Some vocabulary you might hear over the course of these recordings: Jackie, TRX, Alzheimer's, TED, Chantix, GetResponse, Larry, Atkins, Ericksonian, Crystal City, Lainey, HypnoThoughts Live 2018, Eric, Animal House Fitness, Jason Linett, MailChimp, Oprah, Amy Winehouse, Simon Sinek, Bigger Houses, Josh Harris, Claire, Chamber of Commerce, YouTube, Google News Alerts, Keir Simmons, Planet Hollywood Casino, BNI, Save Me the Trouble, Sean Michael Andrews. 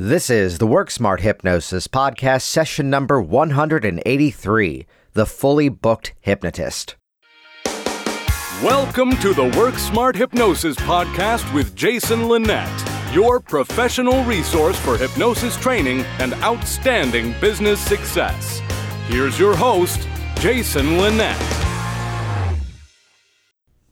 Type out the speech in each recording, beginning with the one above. This is the Work Smart Hypnosis podcast, session number 183, The Fully Booked Hypnotist. Welcome to the Work Smart Hypnosis podcast with Jason Linett, your professional resource for hypnosis training and outstanding business success. Here's your host, Jason Linett.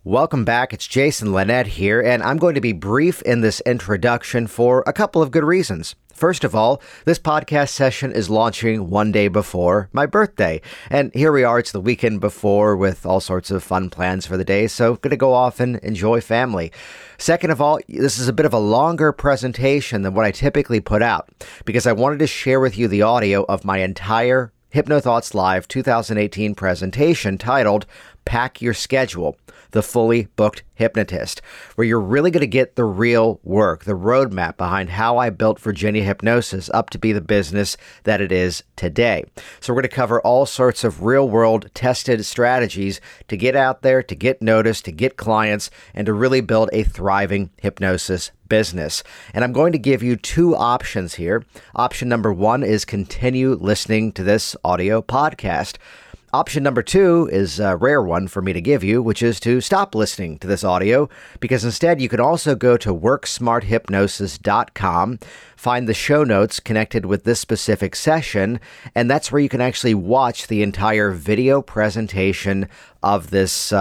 Welcome back. It's Jason Linett here, and I'm going to be brief in this introduction for a couple of good reasons. First of all, this podcast session is launching one day before my birthday, and here we are. It's the weekend before with all sorts of fun plans for the day, so going to go off and enjoy family. Second of all, this is a bit of a longer presentation than what I typically put out because I wanted to share with you the audio of my entire HypnoThoughts Live 2018 presentation titled Pack Your Schedule, The Fully Booked Hypnotist, where you're really going to get the real work, the roadmap behind how I built Virginia Hypnosis up to be the business that it is today. So we're going to cover all sorts of real-world tested strategies to get out there, to get noticed, to get clients, and to really build a thriving hypnosis business. And I'm going to give you two options here. Option number one is continue listening to this audio podcast. Option number two is a rare one for me to give you, which is to stop listening to this audio, because instead you can also go to worksmarthypnosis.com, find the show notes connected with this specific session, and that's where you can actually watch the entire video presentation of this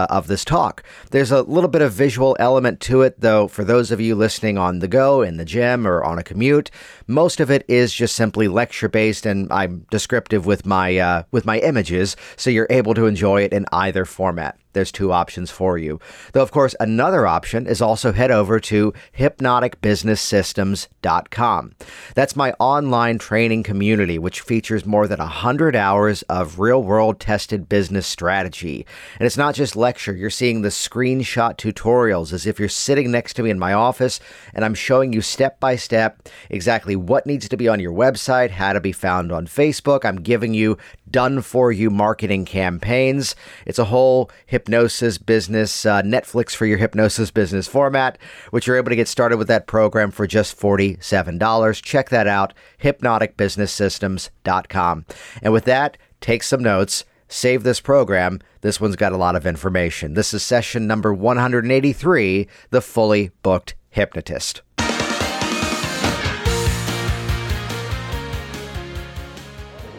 talk. There's a little bit of visual element to it, though, for those of you listening on the go, in the gym, or on a commute. Most of it is just simply lecture-based, and I'm descriptive with my images, so you're able to enjoy it in either format. There's two options for you. Though, of course, another option is also head over to hypnoticbusinesssystems.com. That's my online training community, which features more than 100 hours of real-world tested business strategy. And it's not just lecture. You're seeing the screenshot tutorials as if you're sitting next to me in my office, and I'm showing you step-by-step exactly what needs to be on your website, how to be found on Facebook. I'm giving you done-for-you marketing campaigns. It's a whole hypnosis business, Netflix for your hypnosis business format, which you're able to get started with that program for just $47. Check that out, hypnoticbusinesssystems.com. And with that, take some notes, save this program. This one's got a lot of information. This is session number 183, The Fully Booked Hypnotist.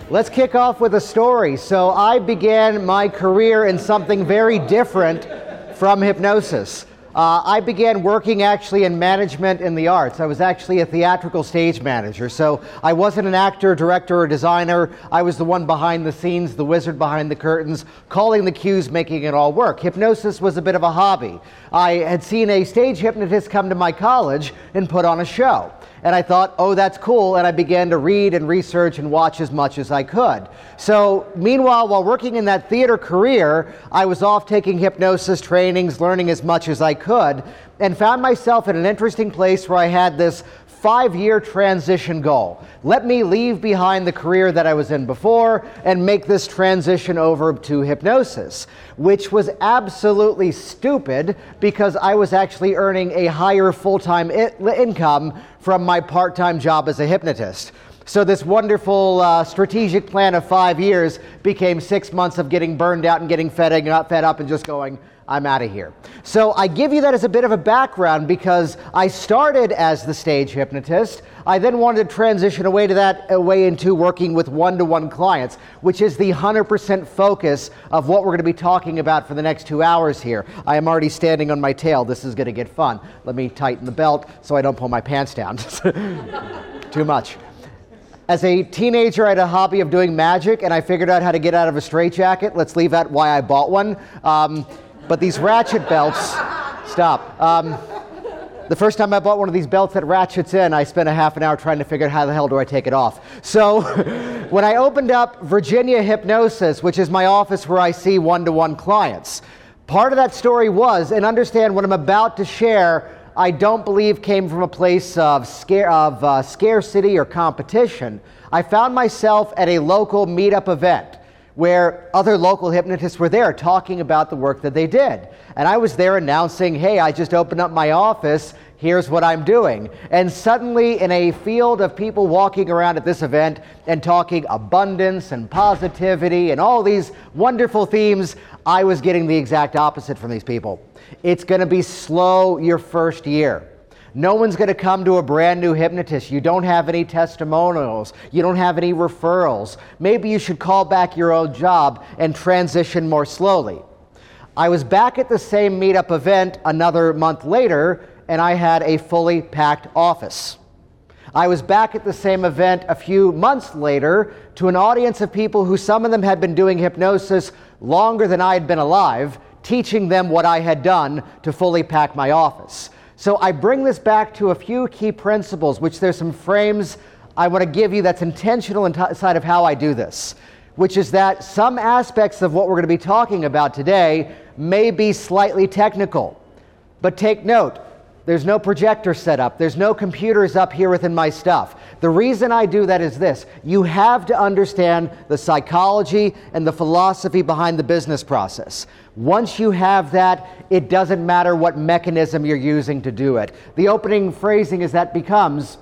Let's kick off with a story. So I began my career in something very different from hypnosis. I began working actually in management in the arts. I was actually a theatrical stage manager. So I wasn't an actor, director, or designer. I was the one behind the scenes, the wizard behind the curtains, calling the cues, making it all work. Hypnosis was a bit of a hobby. I had seen a stage hypnotist come to my college and put on a show. And I thought, oh, that's cool. And I began to read and research and watch as much as I could. So meanwhile, while working in that theater career, I was off taking hypnosis trainings, learning as much as I could, and found myself in an interesting place where I had this five-year transition goal. Let me leave behind the career that I was in before and make this transition over to hypnosis, which was absolutely stupid because I was actually earning a higher full-time income from my part-time job as a hypnotist. So this wonderful strategic plan of 5 years became 6 months of getting burned out and getting fed up and just going, I'm out of here. So I give you that as a bit of a background because I started as the stage hypnotist. I then wanted to transition away into working with one-to-one clients, which is the 100% focus of what we're going to be talking about for the next 2 hours here. I am already standing on my tail. This is going to get fun. Let me tighten the belt so I don't pull my pants down. Too much. As a teenager, I had a hobby of doing magic, and I figured out how to get out of a straitjacket. Let's leave out why I bought one. But these ratchet belts, stop. The first time I bought one of these belts that ratchets in, I spent a half an hour trying to figure out how the hell do I take it off. So when I opened up Virginia Hypnosis, which is my office where I see one-to-one clients, part of that story was, and understand what I'm about to share, I don't believe came from a place of scarcity or competition. I found myself at a local meetup event where other local hypnotists were there talking about the work that they did. And I was there announcing, hey, I just opened up my office. here's what I'm doing. And suddenly, in a field of people walking around at this event and talking abundance and positivity and all these wonderful themes, I was getting the exact opposite from these people. It's going to be slow your first year. No one's going to come to a brand new hypnotist. You don't have any testimonials. You don't have any referrals. Maybe you should call back your old job and transition more slowly. I was back at the same meetup event another month later, and I had a fully packed office. I was back at the same event a few months later to an audience of people who some of them had been doing hypnosis longer than I had been alive, teaching them what I had done to fully pack my office. So I bring this back to a few key principles, which there's some frames I want to give you that's intentional inside of how I do this, which is that some aspects of what we're going to be talking about today may be slightly technical. But take note, there's no projector set up. There's no computers up here within my stuff. The reason I do that is this. You have to understand the psychology and the philosophy behind the business process. Once you have that, it doesn't matter what mechanism you're using to do it. The opening phrasing is that becomes,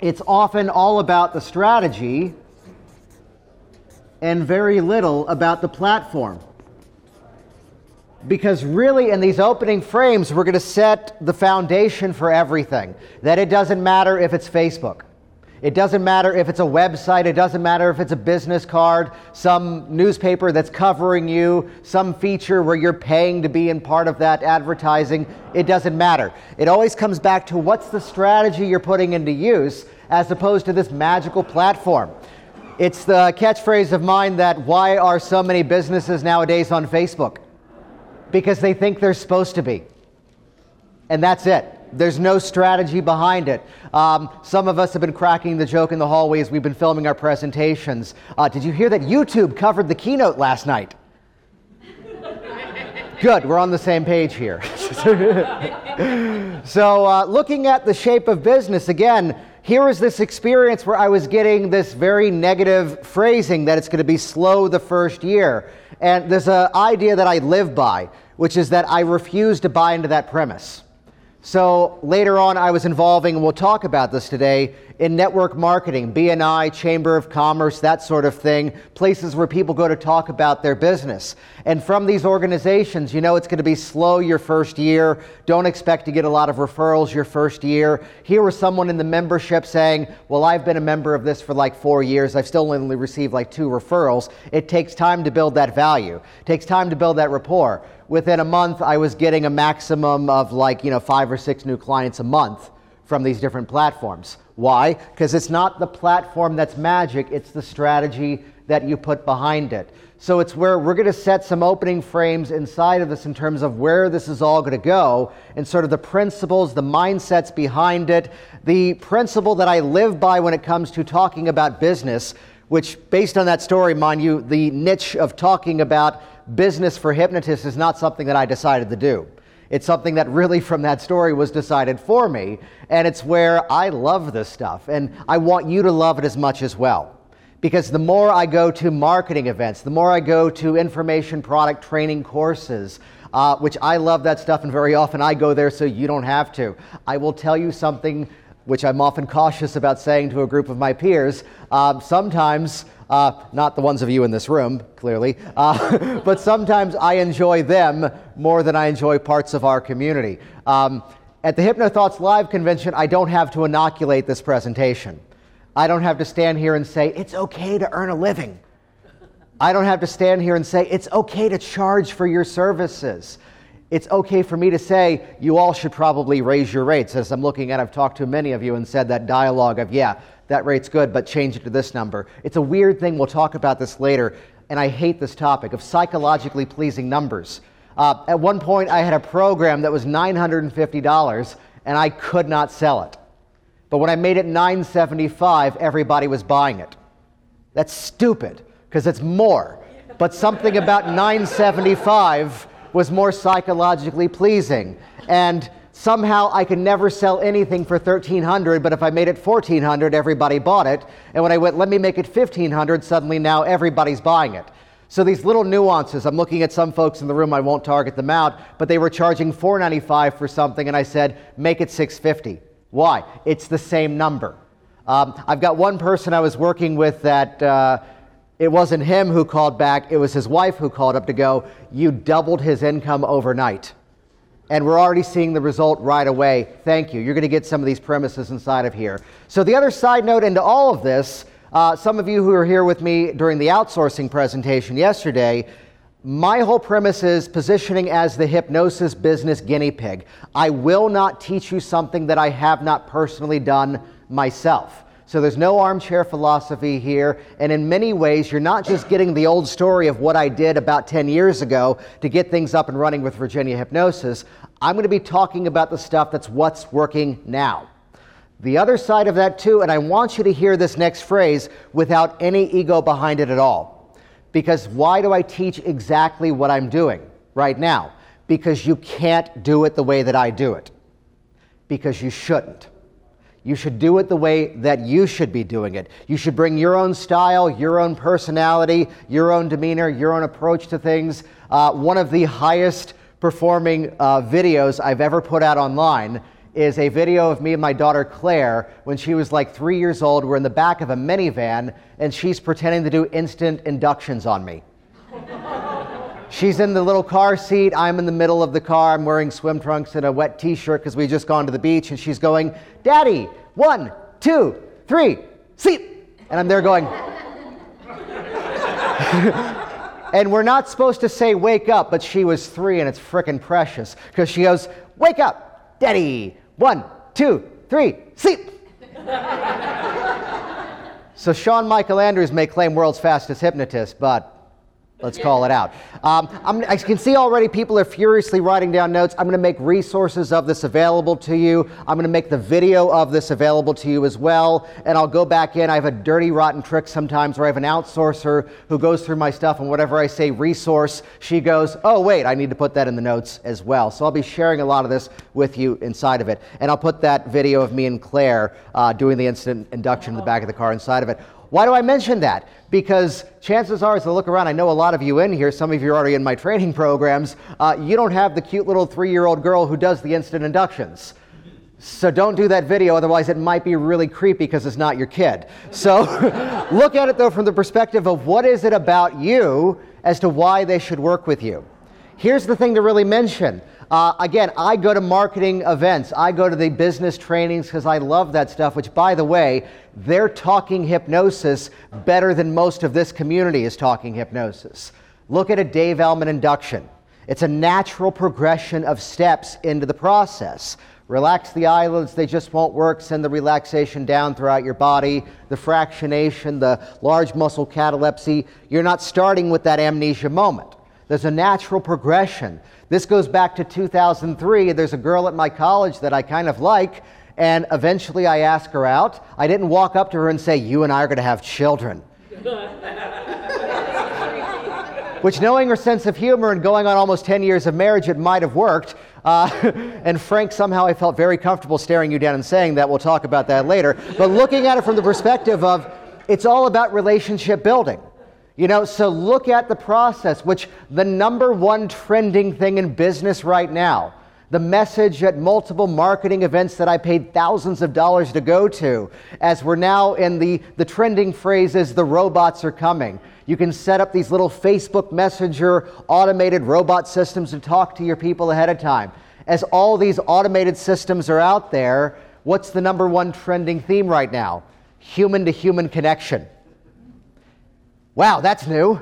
it's often all about the strategy and very little about the platform. Because really, in these opening frames, we're going to set the foundation for everything. That it doesn't matter if it's Facebook. It doesn't matter if it's a website. It doesn't matter if it's a business card, some newspaper that's covering you, some feature where you're paying to be in part of that advertising. It doesn't matter. It always comes back to what's the strategy you're putting into use as opposed to this magical platform. It's the catchphrase of mine that why are so many businesses nowadays on Facebook? Because they think they're supposed to be. And that's it. There's no strategy behind it. Some of us have been cracking the joke in the hallways. We've been filming our presentations. Did you hear that YouTube covered the keynote last night? Good, we're on the same page here. So looking at the shape of business, again, here is this experience where I was getting this very negative phrasing that it's going to be slow the first year. And there's an idea that I live by, which is that I refuse to buy into that premise. So later on, I was involving, and we'll talk about this today, in network marketing, BNI, Chamber of Commerce, that sort of thing, places where people go to talk about their business. And from these organizations, you know it's going to be slow your first year. Don't expect to get a lot of referrals your first year. Here was someone in the membership saying, well, I've been a member of this for like 4 years. I've still only received like 2 referrals. It takes time to build that value. It takes time to build that rapport. Within a month, I was getting a maximum of 5 or 6 new clients a month from these different platforms. Why? Because it's not the platform that's magic, it's the strategy that you put behind it. So it's where we're going to set some opening frames inside of this in terms of where this is all going to go and sort of the principles, the mindsets behind it. The principle that I live by when it comes to talking about business, which based on that story, mind you, the niche of talking about business for hypnotists is not something that I decided to do. It's something that really from that story was decided for me, and it's where I love this stuff, and I want you to love it as much as well. Because the more I go to marketing events, the more I go to information product training courses, which I love that stuff, and very often I go there so you don't have to. I will tell you something which I'm often cautious about saying to a group of my peers, sometimes... not the ones of you in this room, clearly, but sometimes I enjoy them more than I enjoy parts of our community. At the HypnoThoughts Live convention, I don't have to inoculate this presentation. I don't have to stand here and say, it's okay to earn a living. I don't have to stand here and say, it's okay to charge for your services. It's okay for me to say, you all should probably raise your rates. As I'm looking at, I've talked to many of you and said that dialogue of, yeah, that rate's good, but change it to this number. It's a weird thing. We'll talk about this later. And I hate this topic of psychologically pleasing numbers. At one point, I had a program that was $950, and I could not sell it. But when I made it $975, everybody was buying it. That's stupid, because it's more. But something about $975 was more psychologically pleasing. And somehow I could never sell anything for $1,300, but if I made it $1,400, everybody bought it. And when I went, let me make it $1,500, suddenly now everybody's buying it. So these little nuances, I'm looking at some folks in the room, I won't target them out, but they were charging $4.95 for something, and I said, make it $6.50. Why? It's the same number. I've got one person I was working with that it wasn't him who called back, it was his wife who called up to go, you doubled his income overnight. And we're already seeing the result right away. Thank you. You're going to get some of these premises inside of here. So the other side note into all of this, some of you who are here with me during the outsourcing presentation yesterday, my whole premise is positioning as the hypnosis business guinea pig. I will not teach you something that I have not personally done myself. So there's no armchair philosophy here, and in many ways, you're not just getting the old story of what I did about 10 years ago to get things up and running with Virginia Hypnosis. I'm going to be talking about the stuff that's what's working now. The other side of that too, and I want you to hear this next phrase without any ego behind it at all, because why do I teach exactly what I'm doing right now? Because you can't do it the way that I do it, because you shouldn't. You should do it the way that you should be doing it. You should bring your own style, your own personality, your own demeanor, your own approach to things. One of the highest performing videos I've ever put out online is a video of me and my daughter Claire when she was like 3 years old. We're in the back of a minivan and she's pretending to do instant inductions on me. She's in the little car seat, I'm in the middle of the car, I'm wearing swim trunks and a wet t-shirt because we just gone to the beach, and she's going, Daddy, 1, 2, 3, sleep. And I'm there going. And we're not supposed to say wake up, but she was 3 and it's frickin' precious because she goes, wake up, Daddy, 1, 2, 3, sleep. So Sean Michael Andrews may claim world's fastest hypnotist, but let's call it out. I can see already people are furiously writing down notes. I'm going to make resources of this available to you. I'm going to make the video of this available to you as well. And I'll go back in. I have a dirty, rotten trick sometimes where I have an outsourcer who goes through my stuff, and whatever I say resource, she goes, oh, wait, I need to put that in the notes as well. So I'll be sharing a lot of this with you inside of it. And I'll put that video of me and Claire doing the instant induction in the back of the car inside of it. Why do I mention that? Because chances are, as I look around, I know a lot of you in here, some of you are already in my training programs, you don't have the cute little 3-year-old girl who does the instant inductions. So don't do that video, otherwise it might be really creepy because it's not your kid. So look at it, though, from the perspective of what is it about you as to why they should work with you. Here's the thing to really mention. Again, I go to marketing events. I go to the business trainings because I love that stuff, which, by the way, they're talking hypnosis better than most of this community is talking hypnosis. Look at a Dave Elman induction. It's a natural progression of steps into the process. Relax the eyelids, they just won't work. Send the relaxation down throughout your body. The fractionation, the large muscle catalepsy. You're not starting with that amnesia moment. There's a natural progression. This goes back to 2003. There's a girl at my college that I kind of like, and eventually I ask her out. I didn't walk up to her and say, you and I are going to have children. Which, knowing her sense of humor and going on almost 10 years of marriage, it might have worked. And Frank, somehow I felt very comfortable staring you down and saying that. We'll talk about that later. But looking at it from the perspective of, it's all about relationship building. You know, so look at the process, which the number one trending thing in business right now, the message at multiple marketing events that I paid thousands of dollars to go to, as we're now in the trending phrase is the robots are coming. You can set up these little Facebook Messenger automated robot systems to talk to your people ahead of time. As all these automated systems are out there, what's the number one trending theme right now? Human-to-human connection. Wow, that's new.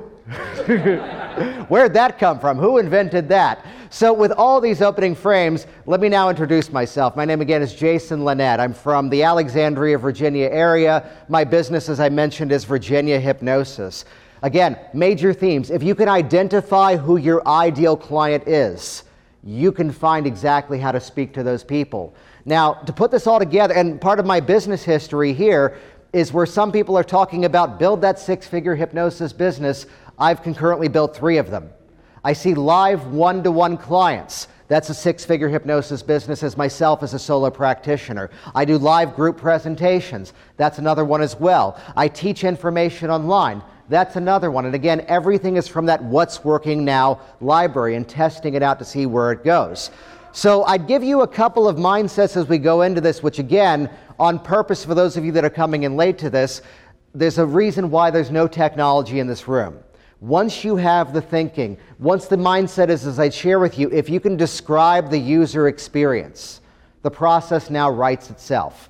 Where'd that come from? Who invented that? So with all these opening frames, let me now introduce myself. My name again is Jason Linett. I'm from the Alexandria, Virginia area. My business, as I mentioned, is Virginia Hypnosis. Again, major themes. If you can identify who your ideal client is, you can find exactly how to speak to those people. Now, to put this all together, and part of my business history here is where some people are talking about build that 6-figure hypnosis business. I've concurrently built 3 of them. I see live one-to-one clients That's a six-figure hypnosis business as myself as a solo practitioner. I do live group presentations. That's another one as well. I teach information online. That's another one. And again, everything is from that What's Working Now library and testing it out to see where it goes. So I'd give you a couple of mindsets as we go into this, which again, on purpose for those of you that are coming in late to this, there's a reason why there's no technology in this room. Once you have the thinking, once the mindset is, as I share with you, if you can describe the user experience, the process now writes itself.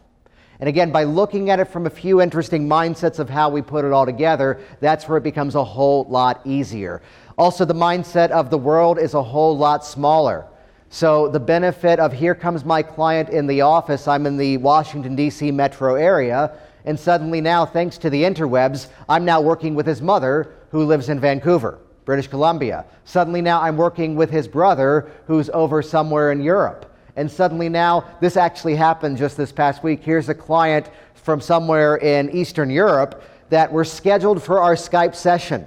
And again, by looking at it from a few interesting mindsets of how we put it all together, that's where it becomes a whole lot easier. Also, the mindset of the world is a whole lot smaller. So the benefit of here comes my client in the office, I'm in the Washington DC metro area, and suddenly now, thanks to the interwebs, I'm now working with his mother who lives in Vancouver, British Columbia. Suddenly now I'm working with his brother who's over somewhere in Europe. And suddenly now, this actually happened just this past week, here's a client from somewhere in Eastern Europe that we're scheduled for our Skype session.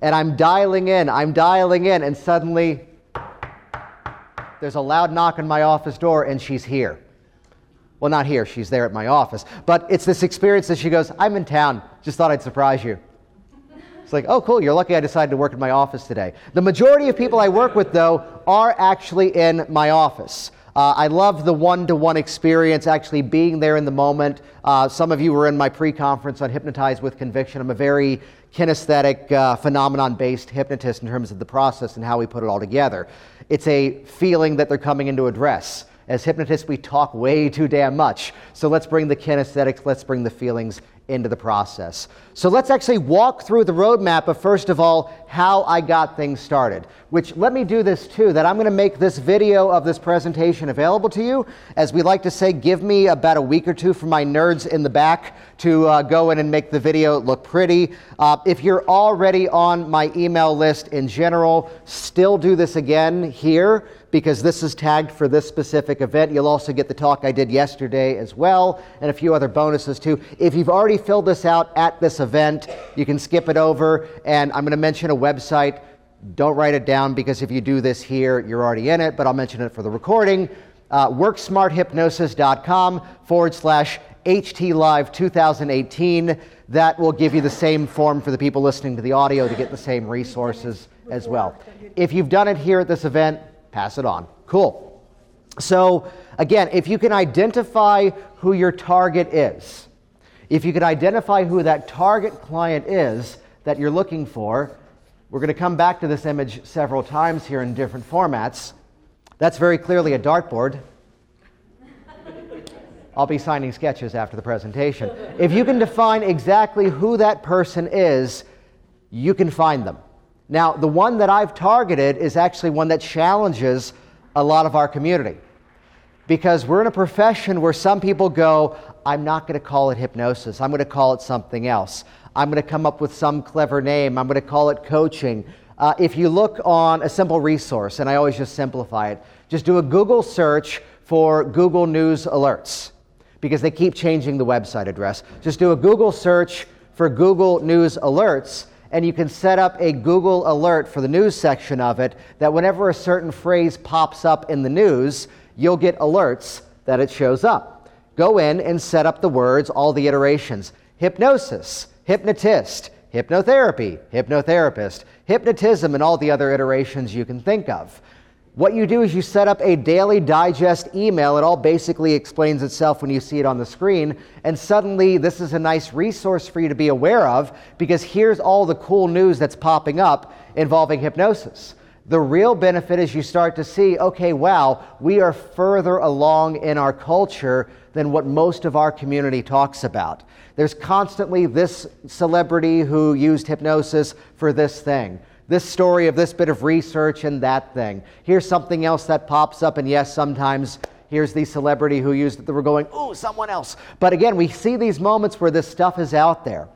And I'm dialing in, and suddenly, there's a loud knock on my office door and she's here. Well, not here, she's there at my office. But it's this experience that she goes, I'm in town, just thought I'd surprise you. It's like, oh, cool, you're lucky I decided to work at my office today. The majority of people I work with, though, are actually in my office. I love the one-to-one experience, actually being there in the moment. Some of you were in my pre-conference on Hypnotize with Conviction. I'm a very kinesthetic, phenomenon-based hypnotist in terms of the process and how we put it all together. It's a feeling that they're coming into address. As hypnotists, we talk way too damn much. So let's bring the kinesthetics, let's bring the feelings into the process. So let's actually walk through the roadmap of, first of all, how I got things started, which let me do this too, that I'm going to make this video of this presentation available to you. As we like to say, give me about a week or two for my nerds in the back to go in and make the video look pretty. If you're already on my email list in general, still do this again here because this is tagged for this specific event. You'll also get the talk I did yesterday as well and a few other bonuses too. If you've already filled this out at this event, you can skip it over, and I'm going to mention a website. Don't write it down because if you do this here, you're already in it, but I'll mention it for the recording. WorksmartHypnosis.com/HTLive2018. That will give you the same form for the people listening to the audio to get the same resources as well. If you've done it here at this event, pass it on. Cool. So again, if you can identify who your target is, if you could identify who that target client is that you're looking for, we're going to come back to this image several times here in different formats. That's very clearly a dartboard. I'll be signing sketches after the presentation. If you can define exactly who that person is, you can find them. Now, the one that I've targeted is actually one that challenges a lot of our community. Because we're in a profession where some people go, I'm not going to call it hypnosis. I'm going to call it something else. I'm going to come up with some clever name. I'm going to call it coaching. If you look on a simple resource, and I always just simplify it, just do a Google search for Google News Alerts because they keep changing the website address. Just do a Google search for Google News Alerts, and you can set up a Google alert for the news section of it that whenever a certain phrase pops up in the news, you'll get alerts that it shows up. Go in and set up the words, all the iterations. Hypnosis, hypnotist, hypnotherapy, hypnotherapist, hypnotism, and all the other iterations you can think of. What you do is you set up a daily digest email. It all basically explains itself when you see it on the screen. And suddenly, this is a nice resource for you to be aware of because here's all the cool news that's popping up involving hypnosis. The real benefit is you start to see, okay, wow, we are further along in our culture than what most of our community talks about. There's constantly this celebrity who used hypnosis for this thing, this story of this bit of research and that thing. Here's something else that pops up, and yes, sometimes here's the celebrity who used it that we're going, ooh, someone else. But again, we see these moments where this stuff is out there.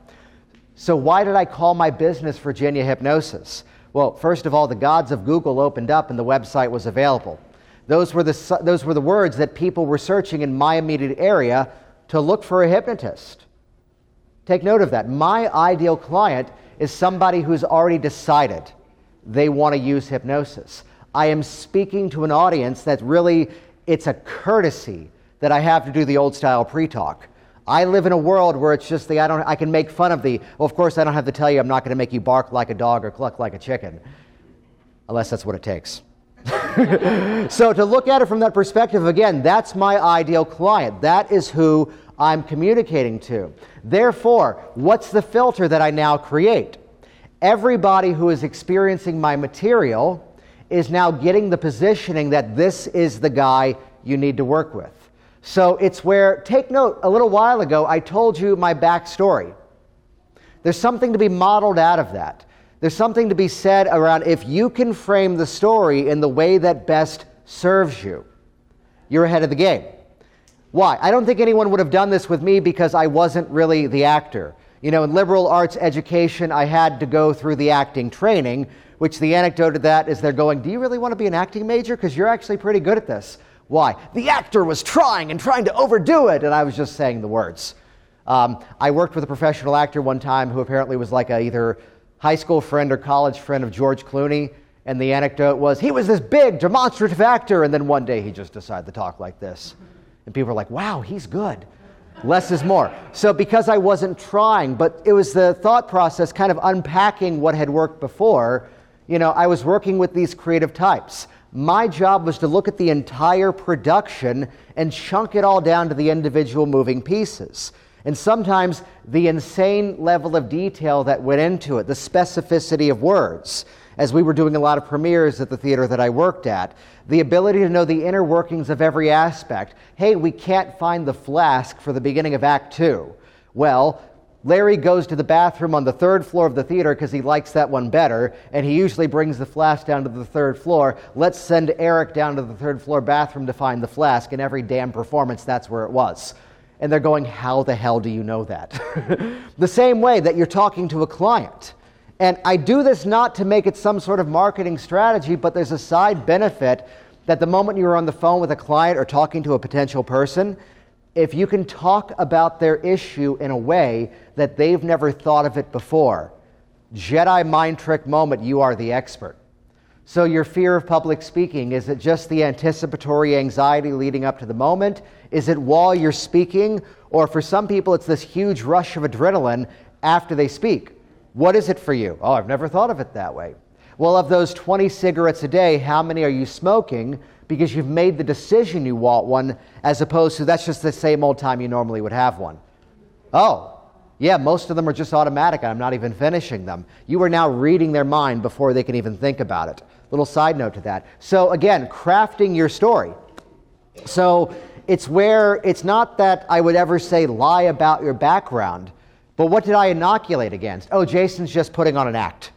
So why did I call my business Virginia Hypnosis? Well, first of all, the gods of Google opened up and the website was available. Those were the words that people were searching in my immediate area to look for a hypnotist. Take note of that. My ideal client is somebody who's already decided they want to use hypnosis. I am speaking to an audience that really, it's a courtesy that I have to do the old style pre-talk. I live in a world where it's just I can make fun of well, of course I don't have to tell you I'm not going to make you bark like a dog or cluck like a chicken, unless that's what it takes. So to look at it from that perspective, again, that's my ideal client. That is who I'm communicating to. Therefore, what's the filter that I now create? Everybody who is experiencing my material is now getting the positioning that this is the guy you need to work with. So it's where, take note, a little while ago, I told you my backstory. There's something to be modeled out of that. There's something to be said around if you can frame the story in the way that best serves you, you're ahead of the game. Why? I don't think anyone would have done this with me because I wasn't really the actor. You know, in liberal arts education, I had to go through the acting training, which the anecdote of that is they're going, do you really want to be an acting major? Because you're actually pretty good at this. Why? The actor was trying to overdo it, and I was just saying the words. I worked with a professional actor one time who apparently was like either high school friend or college friend of George Clooney, and the anecdote was he was this big, demonstrative actor, and then one day he just decided to talk like this. And people were like, wow, he's good. Less is more. So because I wasn't trying, but it was the thought process kind of unpacking what had worked before, you know, I was working with these creative types. My job was to look at the entire production and chunk it all down to the individual moving pieces. And sometimes the insane level of detail that went into it, the specificity of words, as we were doing a lot of premieres at the theater that I worked at, the ability to know the inner workings of every aspect. Hey, we can't find the flask for the beginning of Act 2. Well, Larry goes to the bathroom on the third floor of the theater because he likes that one better, and he usually brings the flask down to the third floor. Let's send Eric down to the third floor bathroom to find the flask, and every damn performance, that's where it was. And they're going, how the hell do you know that? The same way that you're talking to a client. And I do this not to make it some sort of marketing strategy, but there's a side benefit that the moment you're on the phone with a client or talking to a potential person, if you can talk about their issue in a way that they've never thought of it before, Jedi mind trick moment, you are the expert. So your fear of public speaking, is it just the anticipatory anxiety leading up to the moment? Is it while you're speaking? Or for some people, it's this huge rush of adrenaline after they speak. What is it for you? Oh, I've never thought of it that way. Well, of those 20 cigarettes a day, how many are you smoking? Because you've made the decision you want one, as opposed to that's just the same old time you normally would have one. Oh, yeah, most of them are just automatic. I'm not even finishing them. You are now reading their mind before they can even think about it. Little side note to that. So again, crafting your story. So it's where it's not that I would ever say lie about your background, but what did I inoculate against? Oh, Jason's just putting on an act.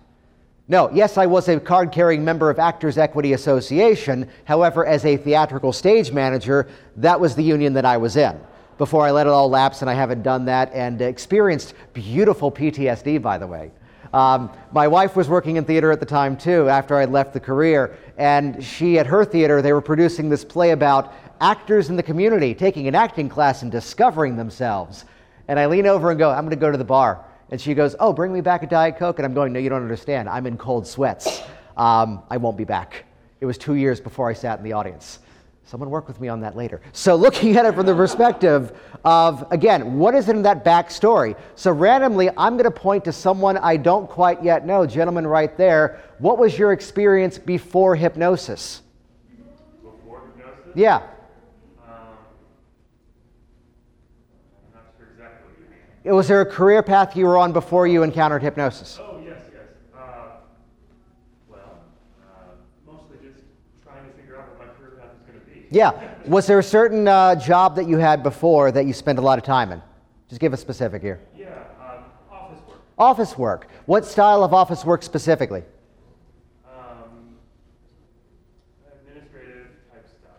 No, yes, I was a card-carrying member of Actors Equity Association. However, as a theatrical stage manager, that was the union that I was in before I let it all lapse, and I haven't done that and experienced beautiful PTSD, by the way. My wife was working in theater at the time, too, after I left the career, and she, at her theater, they were producing this play about actors in the community taking an acting class and discovering themselves. And I lean over and go, I'm going to go to the bar. And she goes, oh, bring me back a Diet Coke. And I'm going, no, you don't understand. I'm in cold sweats. I won't be back. It was 2 years before I sat in the audience. Someone work with me on that later. So looking at it from the perspective of, again, what is in that backstory? So randomly, I'm going to point to someone I don't quite yet know. Gentleman right there, what was your experience before hypnosis? Before hypnosis? Yeah. Was there a career path you were on before you encountered hypnosis? Oh, yes. Mostly just trying to figure out what my career path is going to be. Yeah. Was there a certain job that you had before that you spent a lot of time in? Just give a specific here. Yeah, office work. Office work. What style of office work specifically?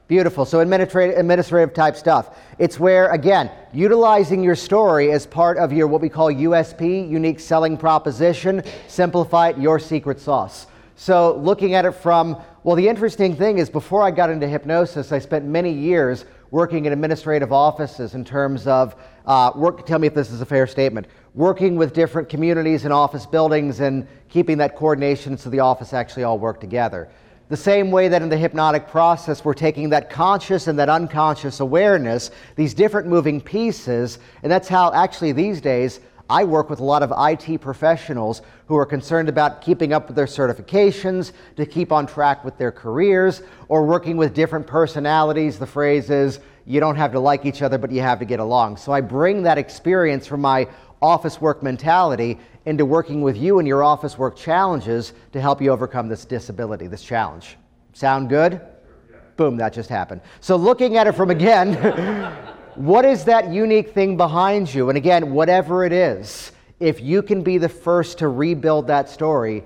Beautiful. So administrative type stuff. It's where, again, utilizing your story as part of your what we call USP, unique selling proposition, simplify it, your secret sauce. So looking at it from, well, the interesting thing is before I got into hypnosis, I spent many years working in administrative offices in terms of, tell me if this is a fair statement, working with different communities and office buildings and keeping that coordination so the office actually all worked together. The same way that in the hypnotic process, we're taking that conscious and that unconscious awareness, these different moving pieces, and that's how actually these days I work with a lot of IT professionals who are concerned about keeping up with their certifications, to keep on track with their careers, or working with different personalities. The phrase is, you don't have to like each other, but you have to get along. So I bring that experience from my office work mentality into working with you and your office work challenges to help you overcome this disability, this challenge. Sound good? Sure, yeah. Boom, that just happened. So looking at it from again, what is that unique thing behind you? And again, whatever it is, if you can be the first to rebuild that story,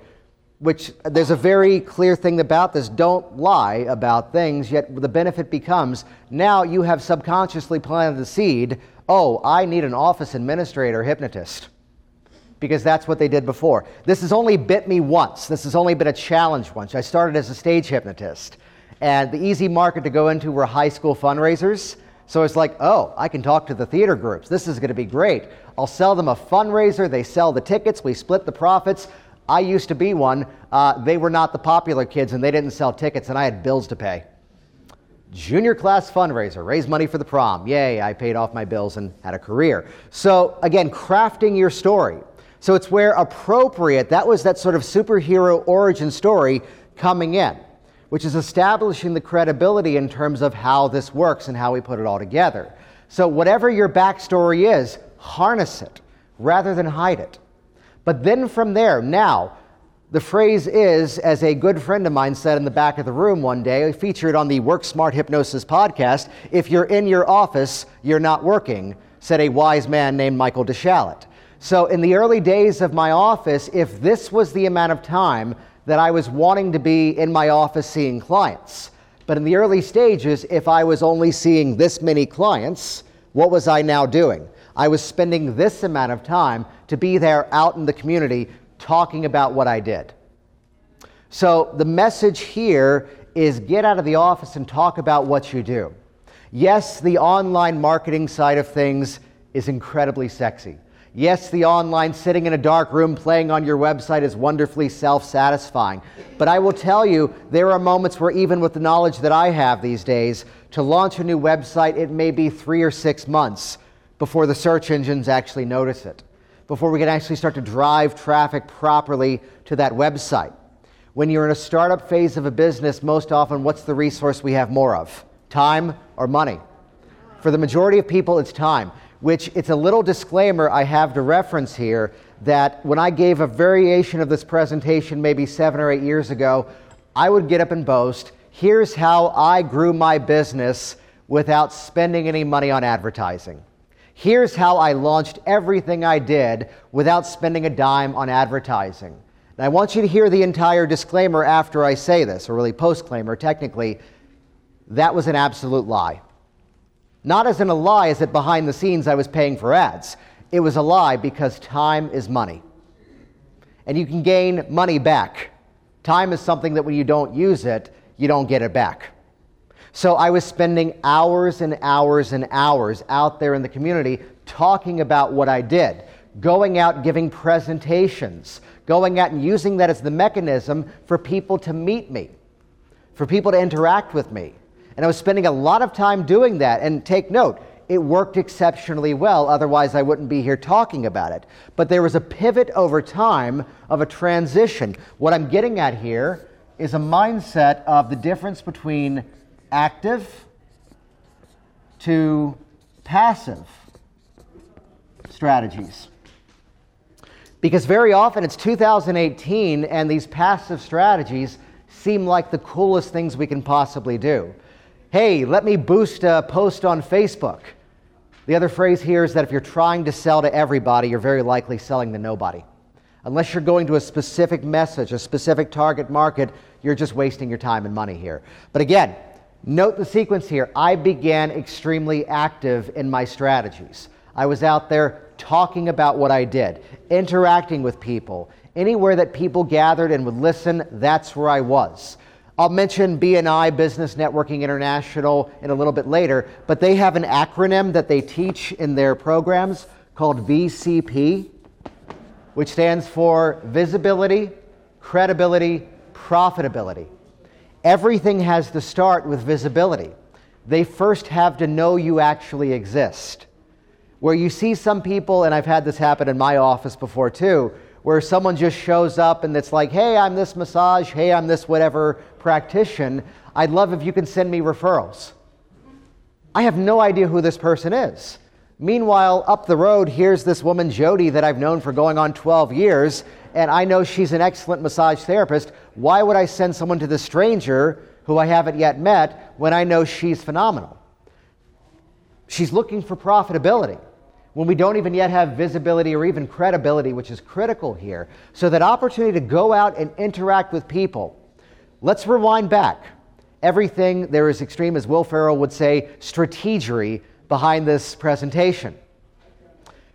which there's a very clear thing about this, don't lie about things, yet the benefit becomes now you have subconsciously planted the seed. Oh, I need an office administrator hypnotist, because that's what they did before. This has only bit me once. This has only been a challenge once. I started as a stage hypnotist, and the easy market to go into were high school fundraisers. So it's like, oh, I can talk to the theater groups. This is going to be great. I'll sell them a fundraiser. They sell the tickets. We split the profits. I used to be one. They were not the popular kids, and they didn't sell tickets, and I had bills to pay. Junior class fundraiser, raise money for the prom. Yay, I paid off my bills and had a career. So again, crafting your story. So it's where appropriate, that was that sort of superhero origin story coming in, which is establishing the credibility in terms of how this works and how we put it all together. So whatever your backstory is, harness it rather than hide it. But then from there, now, the phrase is, as a good friend of mine said in the back of the room one day, featured on the Work Smart Hypnosis podcast, if you're in your office, you're not working, said a wise man named Michael DeSchalit. So in the early days of my office, if this was the amount of time that I was wanting to be in my office seeing clients, but in the early stages, if I was only seeing this many clients, what was I now doing? I was spending this amount of time to be there out in the community talking about what I did. So the message here is get out of the office and talk about what you do. Yes, the online marketing side of things is incredibly sexy. Yes, the online sitting in a dark room playing on your website is wonderfully self-satisfying. But I will tell you, there are moments where even with the knowledge that I have these days, to launch a new website, it may be 3 or 6 months before the search engines actually notice it, before we can actually start to drive traffic properly to that website. When you're in a startup phase of a business, most often what's the resource we have more of? Time or money? For the majority of people, it's time, which it's a little disclaimer I have to reference here that when I gave a variation of this presentation maybe 7 or 8 years ago, I would get up and boast, here's how I grew my business without spending any money on advertising. Here's how I launched everything I did without spending a dime on advertising. And I want you to hear the entire disclaimer after I say this, or really postclaimer technically. That was an absolute lie. Not as in a lie as that behind the scenes I was paying for ads. It was a lie because time is money. And you can gain money back. Time is something that when you don't use it, you don't get it back. So I was spending hours and hours and hours out there in the community talking about what I did, going out giving presentations, going out and using that as the mechanism for people to meet me, for people to interact with me. And I was spending a lot of time doing that. And take note, it worked exceptionally well, otherwise I wouldn't be here talking about it. But there was a pivot over time of a transition. What I'm getting at here is a mindset of the difference between active to passive strategies. Because very often it's 2018 and these passive strategies seem like the coolest things we can possibly do. Hey, let me boost a post on Facebook. The other phrase here is that if you're trying to sell to everybody, you're very likely selling to nobody. Unless you're going to a specific message, a specific target market, you're just wasting your time and money here. But again, note the sequence here. I began extremely active in my strategies. I was out there talking about what I did, interacting with people. Anywhere that people gathered and would listen, that's where I was. I'll mention BNI, Business Networking International, in a little bit later, but they have an acronym that they teach in their programs called VCP, which stands for Visibility, Credibility, Profitability. Everything has to start with visibility. They first have to know you actually exist. Where you see some people, and I've had this happen in my office before too, where someone just shows up and it's like, hey, I'm this massage, hey, I'm this whatever practitioner, I'd love if you can send me referrals. I have no idea who this person is. Meanwhile, up the road, here's this woman, Jody, that I've known for going on 12 years, and I know she's an excellent massage therapist. Why would I send someone to this stranger who I haven't yet met when I know she's phenomenal? She's looking for profitability when we don't even yet have visibility or even credibility, which is critical here. So that opportunity to go out and interact with people. Let's rewind back. Everything there is extreme, as Will Ferrell would say, strategery behind this presentation.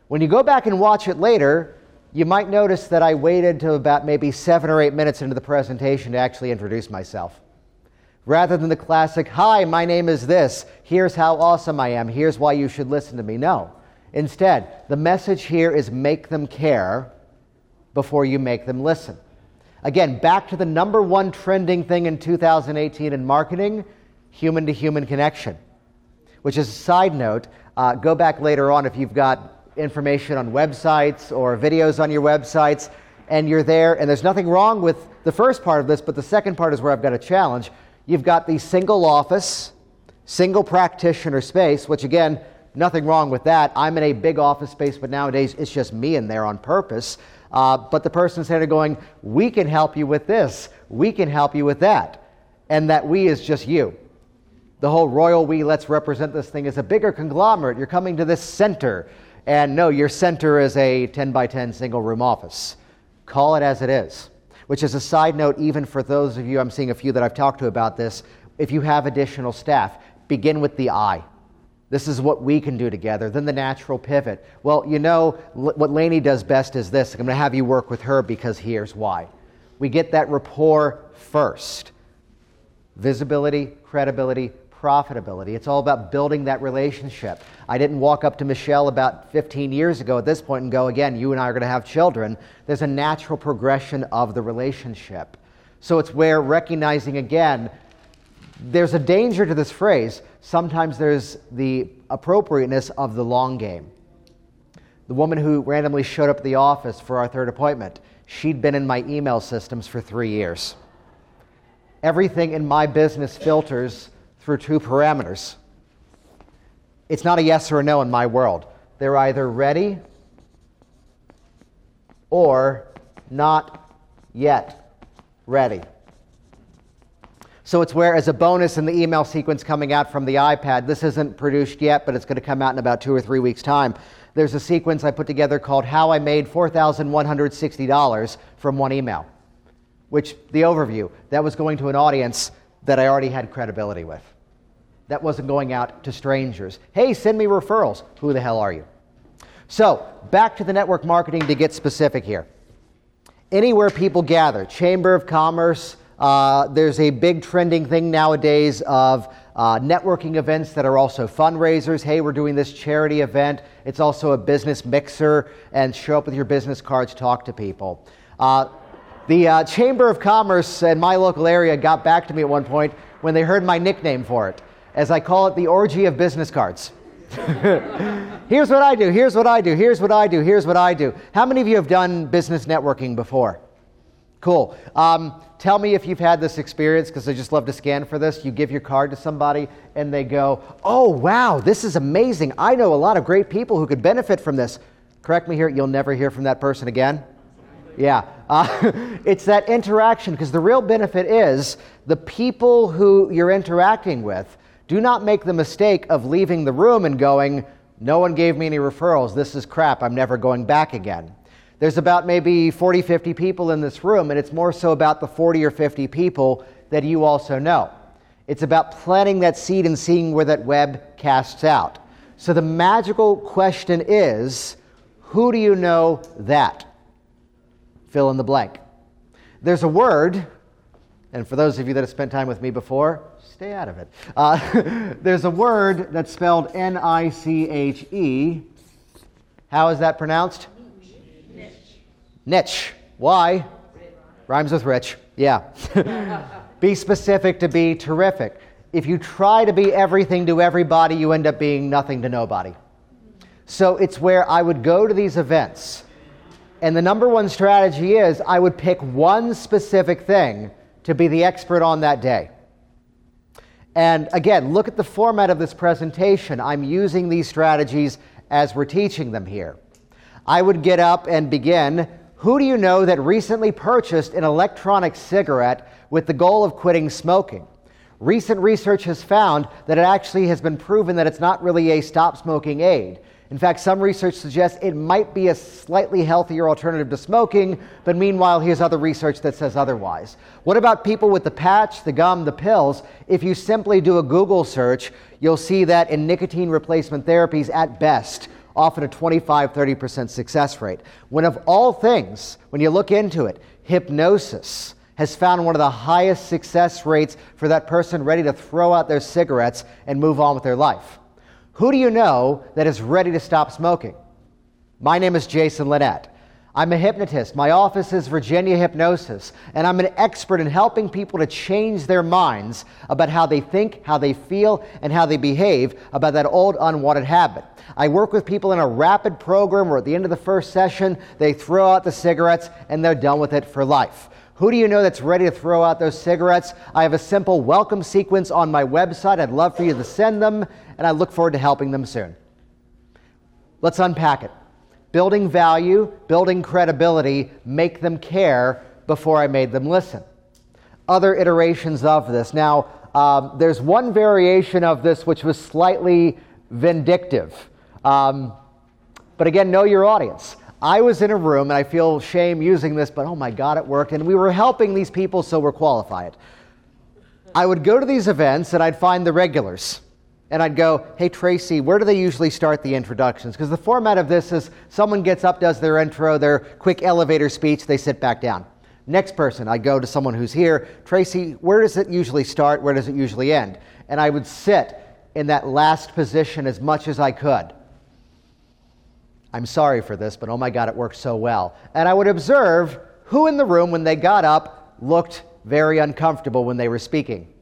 When you go back and watch it later, you might notice that I waited to about maybe 7 or 8 minutes into the presentation to actually introduce myself. Rather than the classic, hi, my name is this, here's how awesome I am, here's why you should listen to me. No. Instead, the message here is make them care before you make them listen. Again, back to the number one trending thing in 2018 in marketing, human-to-human connection, which is a side note. Go back later on if you've got information on websites or videos on your websites and you're there, and there's nothing wrong with the first part of this, but the second part is where I've got a challenge. You've got the single office, single practitioner space, which again, nothing wrong with that. I'm in a big office space, but nowadays it's just me in there on purpose. But the person's there going, we can help you with this, we can help you with that. And that we is just you. The whole royal we, let's represent this thing as a bigger conglomerate. You're coming to this center. And no, your center is a 10 by 10 single room office. Call it as it is. Which is a side note, even for those of you, I'm seeing a few that I've talked to about this, if you have additional staff, begin with the I. This is what we can do together. Then the natural pivot. Well, you know, what Lainey does best is this. I'm going to have you work with her because here's why. We get that rapport first. Visibility, credibility, profitability. It's all about building that relationship. I didn't walk up to Michelle about 15 years ago at this point and go, again, you and I are going to have children. There's a natural progression of the relationship. So it's where recognizing, again, there's a danger to this phrase. Sometimes there's the appropriateness of the long game. The woman who randomly showed up at the office for our third appointment, she'd been in my email systems for 3 years. Everything in my business filters through two parameters. It's not a yes or a no in my world. They're either ready or not yet ready. So it's where, as a bonus in the email sequence coming out from the iPad, this isn't produced yet, but it's going to come out in about 2 or 3 weeks' time. There's a sequence I put together called How I Made $4,160 from One Email, which, the overview, that was going to an audience that I already had credibility with. That wasn't going out to strangers. Hey, send me referrals. Who the hell are you? So back to the network marketing to get specific here. Anywhere people gather, Chamber of Commerce, there's a big trending thing nowadays of networking events that are also fundraisers. Hey, we're doing this charity event. It's also a business mixer, and show up with your business cards, talk to people. The Chamber of Commerce in my local area got back to me at one point when they heard my nickname for it, as I call it the orgy of business cards. Here's what I do, here's what I do, here's what I do, here's what I do. How many of you have done business networking before? Cool. Tell me if you've had this experience, because I just love to scan for this. You give your card to somebody and they go, oh, wow, this is amazing. I know a lot of great people who could benefit from this. Correct me here, you'll never hear from that person again. Yeah. It's that interaction, because the real benefit is the people who you're interacting with do not make the mistake of leaving the room and going, no one gave me any referrals. This is crap. I'm never going back again. There's about maybe 40, 50 people in this room, and it's more so about the 40 or 50 people that you also know. It's about planting that seed and seeing where that web casts out. So the magical question is, who do you know that? Fill in the blank. There's a word, and for those of you that have spent time with me before, stay out of it. There's a word that's spelled N-I-C-H-E. How is that pronounced? Niche. Why? Rhymes with rich. Yeah. Be specific to be terrific. If you try to be everything to everybody, you end up being nothing to nobody. So it's where I would go to these events, and the number one strategy is I would pick one specific thing to be the expert on that day. And again, look at the format of this presentation. I'm using these strategies as we're teaching them here. I would get up and begin, who do you know that recently purchased an electronic cigarette with the goal of quitting smoking? Recent research has found that it actually has been proven that it's not really a stop smoking aid. In fact, some research suggests it might be a slightly healthier alternative to smoking, but meanwhile, here's other research that says otherwise. What about people with the patch, the gum, the pills? If you simply do a Google search, you'll see that in nicotine replacement therapies, at best, often a 25-30% success rate. When of all things, when you look into it, hypnosis has found one of the highest success rates for that person ready to throw out their cigarettes and move on with their life. Who do you know that is ready to stop smoking? My name is Jason Linett. I'm a hypnotist. My office is Virginia Hypnosis, and I'm an expert in helping people to change their minds about how they think, how they feel, and how they behave about that old unwanted habit. I work with people in a rapid program where at the end of the first session, they throw out the cigarettes and they're done with it for life. Who do you know that's ready to throw out those cigarettes? I have a simple welcome sequence on my website. I'd love for you to send them, and I look forward to helping them soon. Let's unpack it. Building value, building credibility, make them care before I made them listen. Other iterations of this. Now, there's one variation of this which was slightly vindictive. But again, know your audience. I was in a room, and I feel shame using this, but oh my God, it worked. And we were helping these people, so we're qualified. I would go to these events, and I'd find the regulars. And I'd go, hey, Tracy, where do they usually start the introductions? Because the format of this is someone gets up, does their intro, their quick elevator speech, they sit back down. Next person, I'd go to someone who's here. Tracy, where does it usually start? Where does it usually end? And I would sit in that last position as much as I could. I'm sorry for this, but oh my God, it worked so well. And I would observe who in the room, when they got up, looked very uncomfortable when they were speaking.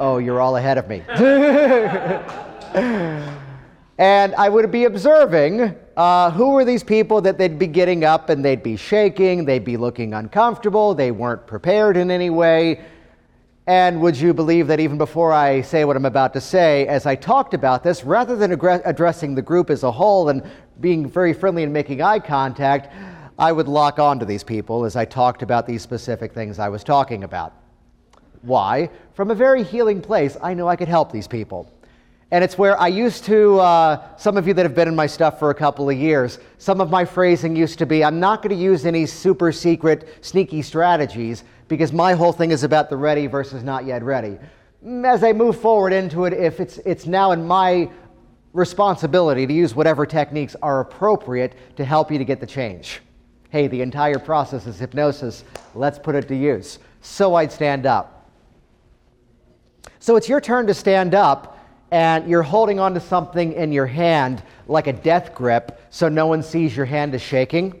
Oh, you're all ahead of me. And I would be observing who were these people that they'd be getting up and they'd be shaking, they'd be looking uncomfortable, they weren't prepared in any way. And would you believe that even before I say what I'm about to say, as I talked about this, rather than addressing the group as a whole and being very friendly and making eye contact, I would lock on to these people as I talked about these specific things I was talking about. Why? From a very healing place, I know I could help these people. And it's where I used to, some of you that have been in my stuff for a couple of years, some of my phrasing used to be, I'm not going to use any super secret, sneaky strategies because my whole thing is about the ready versus not yet ready. As I move forward into it, if it's now in my responsibility to use whatever techniques are appropriate to help you to get the change. Hey, the entire process is hypnosis. Let's put it to use. So I'd stand up. So it's your turn to stand up, and you're holding onto something in your hand like a death grip so no one sees your hand is shaking.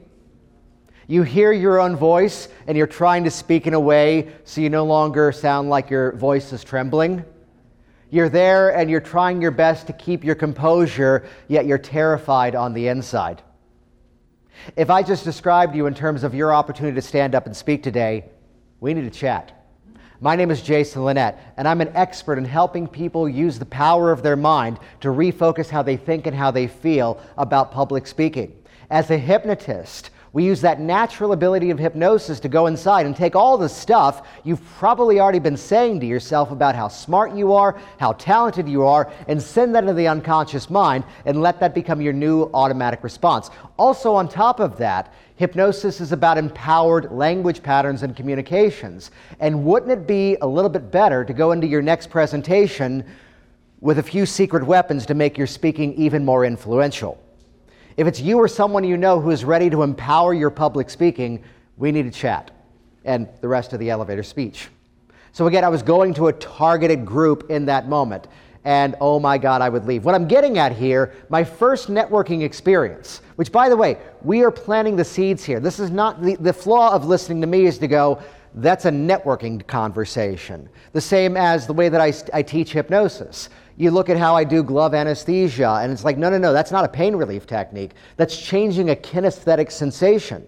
You hear your own voice, and you're trying to speak in a way so you no longer sound like your voice is trembling. You're there, and you're trying your best to keep your composure, yet you're terrified on the inside. If I just described you in terms of your opportunity to stand up and speak today, we need to chat. My name is Jason Linett, and I'm an expert in helping people use the power of their mind to refocus how they think and how they feel about public speaking. As a hypnotist, we use that natural ability of hypnosis to go inside and take all the stuff you've probably already been saying to yourself about how smart you are, how talented you are, and send that into the unconscious mind and let that become your new automatic response. Also, on top of that, hypnosis is about empowered language patterns and communications. And wouldn't it be a little bit better to go into your next presentation with a few secret weapons to make your speaking even more influential? If it's you or someone you know who is ready to empower your public speaking, we need to chat, and the rest of the elevator speech. So again, I was going to a targeted group in that moment, and oh my God, I would leave. What I'm getting at here, my first networking experience, which by the way, we are planting the seeds here. This is not the flaw of listening to me is to go, that's a networking conversation. The same as the way that I teach hypnosis. You look at how I do glove anesthesia, and it's like, no, that's not a pain relief technique. That's changing a kinesthetic sensation.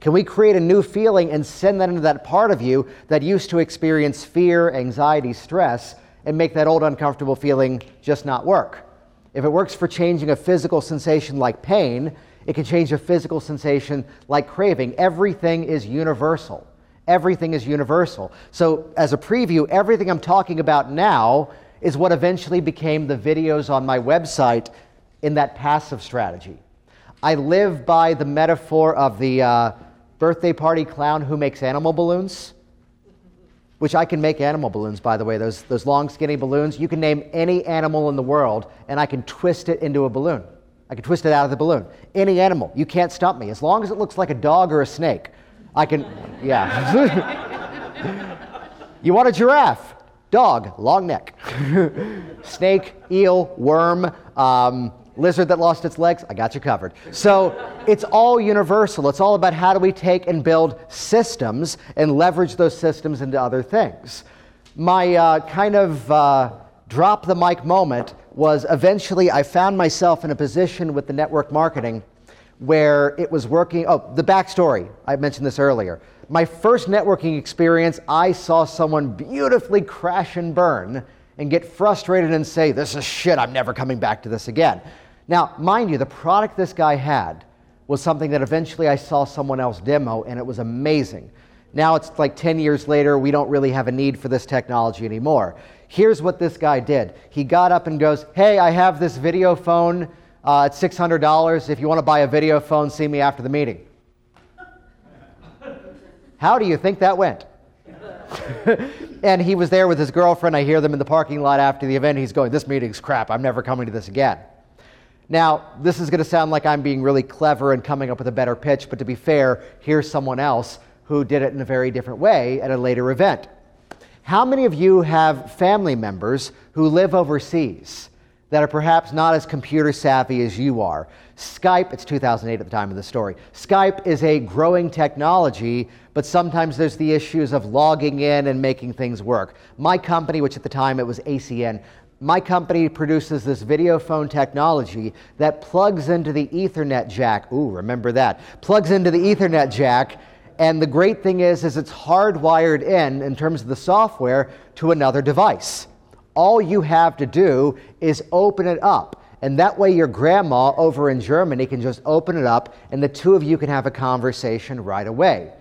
Can we create a new feeling and send that into that part of you that used to experience fear, anxiety, stress, and make that old uncomfortable feeling just not work? If it works for changing a physical sensation like pain, it can change a physical sensation like craving. Everything is universal. Everything is universal. So as a preview, everything I'm talking about now is what eventually became the videos on my website in that passive strategy. I live by the metaphor of the birthday party clown who makes animal balloons, which I can make animal balloons, by the way. Those long, skinny balloons, you can name any animal in the world, and I can twist it into a balloon. I can twist it out of the balloon. Any animal. You can't stump me. As long as it looks like a dog or a snake, I can, yeah. You want a giraffe? Dog, long neck. Snake, eel, worm, lizard that lost its legs, I got you covered. So it's all universal. It's all about how do we take and build systems and leverage those systems into other things. My drop the mic moment was eventually I found myself in a position with the network marketing where it was working. Oh, the backstory. I mentioned this earlier. My first networking experience, I saw someone beautifully crash and burn and get frustrated and say, this is shit, I'm never coming back to this again. Now, mind you, the product this guy had was something that eventually I saw someone else demo, and it was amazing. Now it's like 10 years later, we don't really have a need for this technology anymore. Here's what this guy did. He got up and goes, hey, I have this video phone. It's $600. If you want to buy a video phone, see me after the meeting. How do you think that went? And he was there with his girlfriend. I hear them in the parking lot after the event. He's going, this meeting's crap. I'm never coming to this again. Now, this is going to sound like I'm being really clever and coming up with a better pitch, but to be fair, here's someone else who did it in a very different way at a later event. How many of you have family members who live overseas that are perhaps not as computer savvy as you are? Skype, it's 2008 at the time of the story. Skype is a growing technology, but sometimes there's the issues of logging in and making things work. My company, which at the time it was ACN, my company produces this video phone technology that plugs into the Ethernet jack. Ooh, remember that. Plugs into the Ethernet jack, and the great thing is it's hardwired in terms of the software, to another device. All you have to do is open it up. And that way your grandma over in Germany can just open it up and the two of you can have a conversation right away.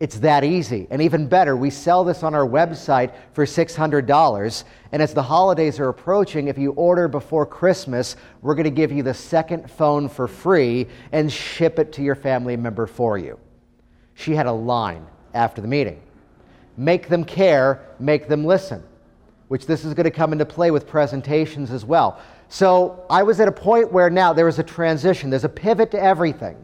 It's that easy. And even better, we sell this on our website for $600. And as the holidays are approaching, if you order before Christmas, we're going to give you the second phone for free and ship it to your family member for you. She had a line after the meeting. Make them care, make them listen, which this is going to come into play with presentations as well. So I was at a point where now there was a transition. There's a pivot to everything.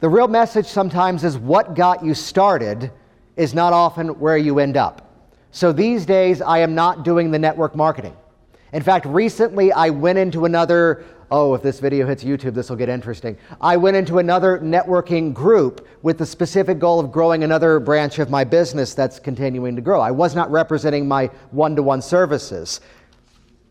The real message sometimes is what got you started is not often where you end up. So these days, I am not doing the network marketing. In fact, recently I went into another, if this video hits YouTube, this will get interesting. I went into another networking group with the specific goal of growing another branch of my business that's continuing to grow. I was not representing my one-to-one services.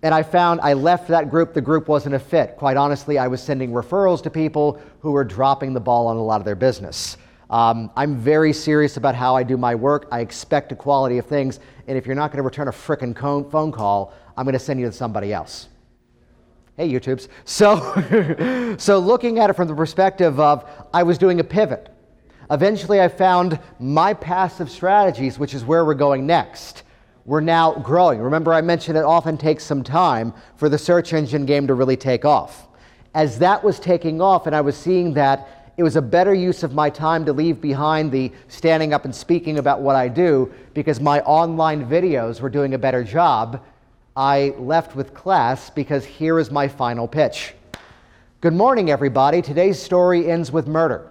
And I found I left that group. The group wasn't a fit. Quite honestly, I was sending referrals to people who were dropping the ball on a lot of their business. I'm very serious about how I do my work. I expect a quality of things. And if you're not going to return a frickin' phone call, I'm going to send you to somebody else. Hey, YouTubes. So looking at it from the perspective of I was doing a pivot. Eventually, I found my passive strategies, which is where we're going next. We're now growing. Remember, I mentioned it often takes some time for the search engine game to really take off. As that was taking off and I was seeing that, it was a better use of my time to leave behind the standing up and speaking about what I do because my online videos were doing a better job. I left with class because here is my final pitch. Good morning, everybody. Today's story ends with murder.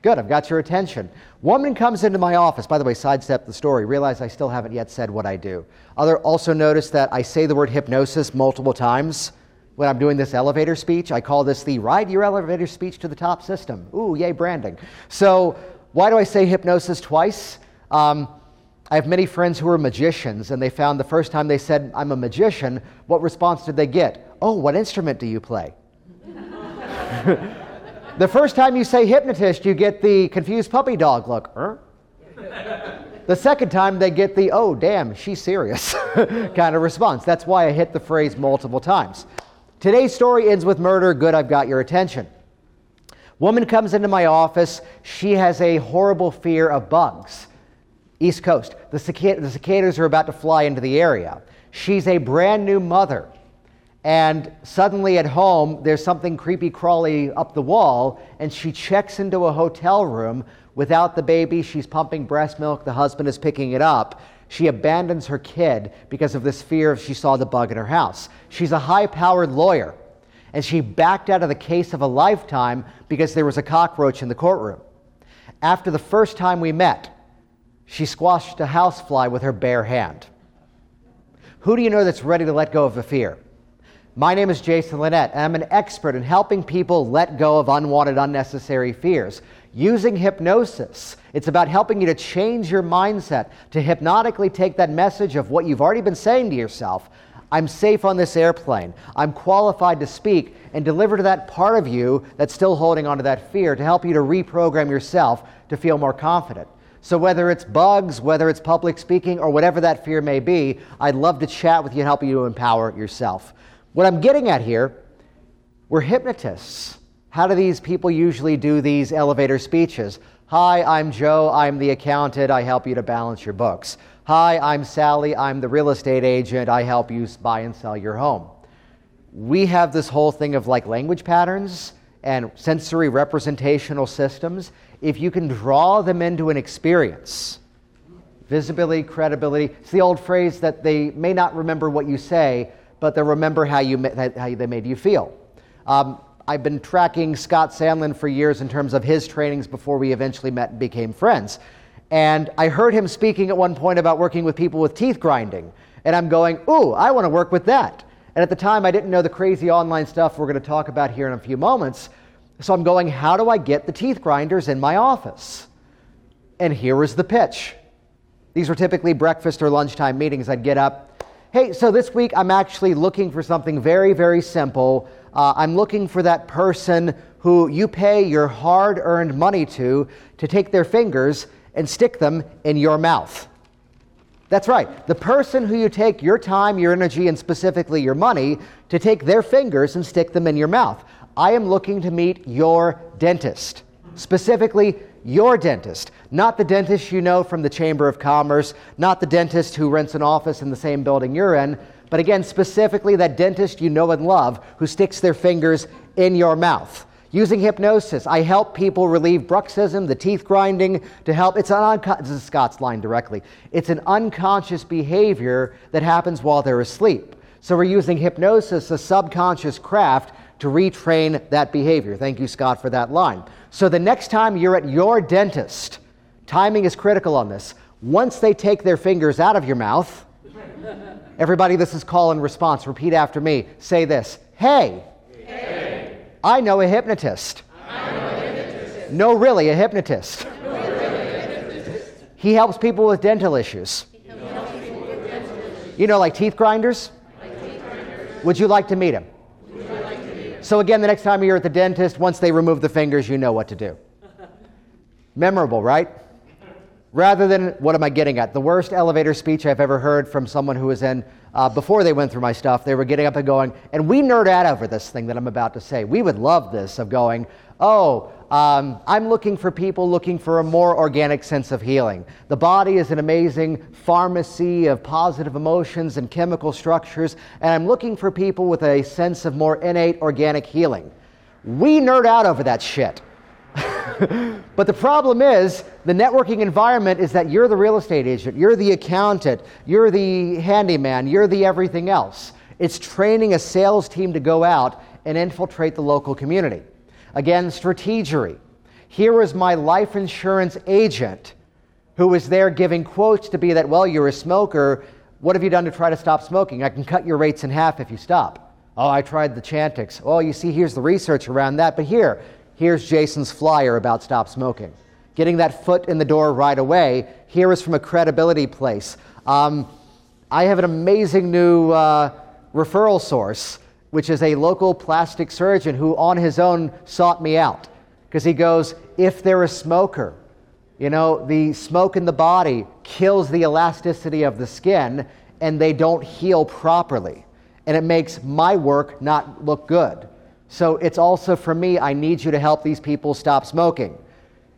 Good, I've got your attention. Woman comes into my office. By the way, sidestep the story. Realize I still haven't yet said what I do. Also notice that I say the word hypnosis multiple times. When I'm doing this elevator speech, I call this the ride your elevator speech to the top system. Ooh, yay branding. So Why do I say hypnosis twice? I have many friends who are magicians, and they found the first time they said, "I'm a magician," what response did they get? "Oh, what instrument do you play?" The first time you say hypnotist, you get the confused puppy dog look. The second time, they get the, "Oh, damn, she's serious," kind of response. That's why I hit the phrase multiple times. Today's story ends with murder. Good, I've got your attention. Woman comes into my office. She has a horrible fear of bugs. East Coast. The cicadas are about to fly into the area. She's a brand new mother. And suddenly at home, there's something creepy crawly up the wall, and she checks into a hotel room without the baby. She's pumping breast milk. The husband is picking it up. She abandons her kid because of this fear of she saw the bug in her house. She's a high-powered lawyer, and she backed out of the case of a lifetime because there was a cockroach in the courtroom. After the first time we met, she squashed a housefly with her bare hand. Who do you know that's ready to let go of a fear? My name is Jason Linett, and I'm an expert in helping people let go of unwanted, unnecessary fears. Using hypnosis, it's about helping you to change your mindset, to hypnotically take that message of what you've already been saying to yourself, "I'm safe on this airplane, I'm qualified to speak," and deliver to that part of you that's still holding onto that fear to help you to reprogram yourself to feel more confident. So whether it's bugs, whether it's public speaking, or whatever that fear may be, I'd love to chat with you and help you to empower yourself. What I'm getting at here, we're hypnotists. How do these people usually do these elevator speeches? "Hi, I'm Joe, I'm the accountant, I help you to balance your books." "Hi, I'm Sally, I'm the real estate agent, I help you buy and sell your home." We have this whole thing of like language patterns and sensory representational systems. If you can draw them into an experience, visibility, credibility. It's the old phrase that they may not remember what you say, but they'll remember how they made you feel. I've been tracking Scott Sandlin for years in terms of his trainings before we eventually met and became friends. And I heard him speaking at one point about working with people with teeth grinding. And I'm going, "Ooh, I want to work with that." And at the time, I didn't know the crazy online stuff we're going to talk about here in a few moments. So I'm going, how do I get the teeth grinders in my office? And here was the pitch. These were typically breakfast or lunchtime meetings. I'd get up, "Hey, so this week I'm actually looking for something very, very simple. I'm looking for that person who you pay your hard-earned money to take their fingers and stick them in your mouth." That's right. The person who you take your time, your energy, and specifically your money to take their fingers and stick them in your mouth. I am looking to meet your dentist, specifically your dentist, not the dentist you know from the Chamber of Commerce, not the dentist who rents an office in the same building you're in, but again, specifically that dentist you know and love who sticks their fingers in your mouth. Using hypnosis, I help people relieve bruxism, the teeth grinding, to help. This is Scott's line directly. It's an unconscious behavior that happens while they're asleep. So we're using hypnosis, a subconscious craft, to retrain that behavior. Thank you, Scott, for that line. So the next time you're at your dentist, timing is critical on this. Once they take their fingers out of your mouth, everybody, this is call and response. Repeat after me. Say this. "Hey, hey. I know a hypnotist." "I know a hypnotist." "No, really, a hypnotist." "No, really, a hypnotist." "He helps people with dental issues." "He helps people with dental issues." "You know, like teeth grinders?" "Like teeth grinders." "Would you like to meet him?" So again, the next time you're at the dentist, once they remove the fingers, you know what to do. Memorable, right? Rather than, what am I getting at? The worst elevator speech I've ever heard from someone who was in, before they went through my stuff, they were getting up and going, and we nerd out over this thing that I'm about to say. We would love this, of going, I'm looking for people looking for a more organic sense of healing. The body is an amazing pharmacy of positive emotions and chemical structures, and I'm looking for people with a sense of more innate organic healing. We nerd out over that shit. But the problem is, the networking environment is that you're the real estate agent, you're the accountant, you're the handyman, you're the everything else. It's training a sales team to go out and infiltrate the local community. Again, strategery. Here is my life insurance agent who is there giving quotes to be that, well, you're a smoker. What have you done to try to stop smoking? I can cut your rates in half if you stop. Oh, I tried the Chantix. Oh, you see, here's the research around that. But here's Jason's flyer about stop smoking. getting that foot in the door right away. Here is from a credibility place. I have an amazing new referral source, which is a local plastic surgeon who on his own sought me out because he goes, if they're a smoker, you know, the smoke in the body kills the elasticity of the skin and they don't heal properly. And it makes my work not look good. So it's also for me, I need you to help these people stop smoking.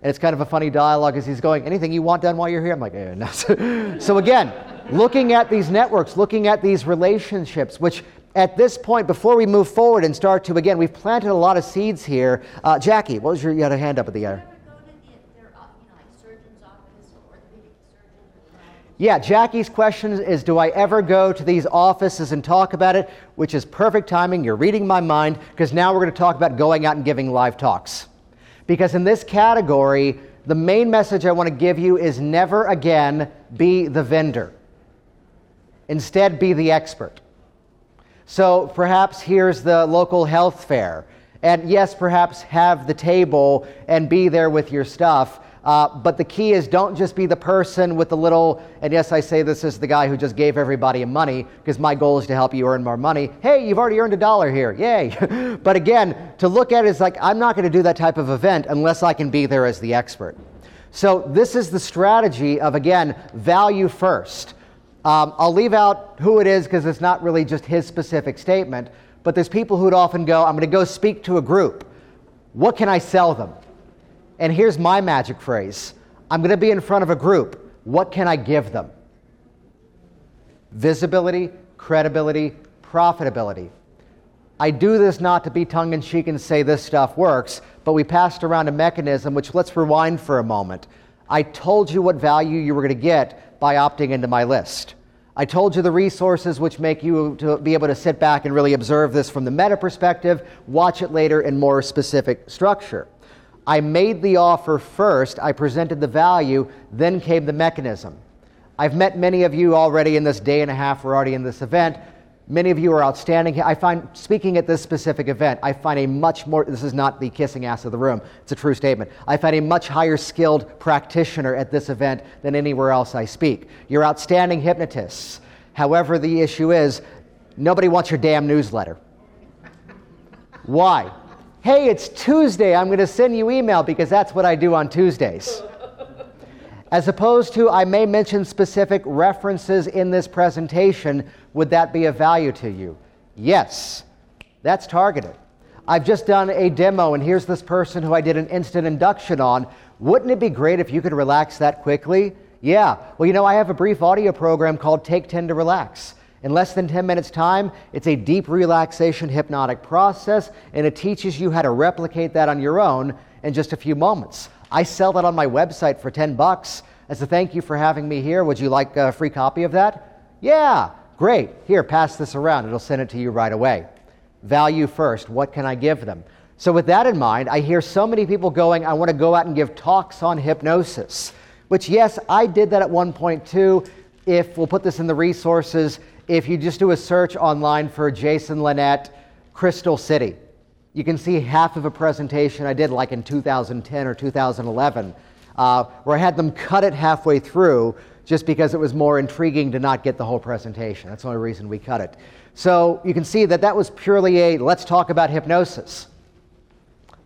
And it's kind of a funny dialogue as he's going, anything you want done while you're here? I'm like, eh, no. So again, looking at these networks, looking at these relationships, which at this point, before we move forward and start to, again, we've planted a lot of seeds here. Jackie, what was you had a hand up at the end? Yeah, Jackie's question is, do I ever go to these offices and talk about it? Which is perfect timing. You're reading my mind, because now we're going to talk about going out and giving live talks. Because in this category, the main message I want to give you is never again be the vendor. Instead, be the expert. So perhaps here's the local health fair. And yes, perhaps have the table and be there with your stuff. But the key is don't just be the person with the little, and yes, I say this is the guy who just gave everybody money, because my goal is to help you earn more money. Hey, you've already earned $1 here. Yay. But again, to look at it is like, I'm not going to do that type of event unless I can be there as the expert. So this is the strategy of, again, value first. I'll leave out who it is because it's not really just his specific statement, but there's people who'd often go, I'm going to go speak to a group. What can I sell them? And here's my magic phrase. I'm going to be in front of a group. What can I give them? Visibility, credibility, profitability. I do this not to be tongue-in-cheek and say this stuff works, but we passed around a mechanism, which let's rewind for a moment. I told you what value you were going to get by opting into my list. I told you the resources which make you to be able to sit back and really observe this from the meta perspective, watch it later in more specific structure. I made the offer first, I presented the value, then came the mechanism. I've met many of you already in this day and a half, we're already in this event. Many of you are outstanding. I find, speaking at this specific event, I find a much more, this is not the kissing ass of the room, it's a true statement. I find a much higher skilled practitioner at this event than anywhere else I speak. You're outstanding hypnotists. However, the issue is, nobody wants your damn newsletter. Why? Hey, it's Tuesday, I'm going to send you email because that's what I do on Tuesdays. As opposed to, I may mention specific references in this presentation. Would that be of value to you? Yes, that's targeted. I've just done a demo, and here's this person who I did an instant induction on. Wouldn't it be great if you could relax that quickly? Yeah. Well, you know, I have a brief audio program called Take 10 to Relax. In less than 10 minutes time, it's a deep relaxation hypnotic process, and it teaches you how to replicate that on your own in just a few moments. I sell that on my website for $10 as a thank you for having me here. Would you like a free copy of that? Yeah, great. Here, pass this around. It'll send it to you right away. Value first. What can I give them? So with that in mind, I hear so many people going, I want to go out and give talks on hypnosis, which yes, I did that at one point too. If we'll put this in the resources, if you just do a search online for Jason Linett, Crystal City, you can see half of a presentation I did like in 2010 or 2011, where I had them cut it halfway through just because it was more intriguing to not get the whole presentation. That's the only reason we cut it. So you can see that that was purely a let's talk about hypnosis.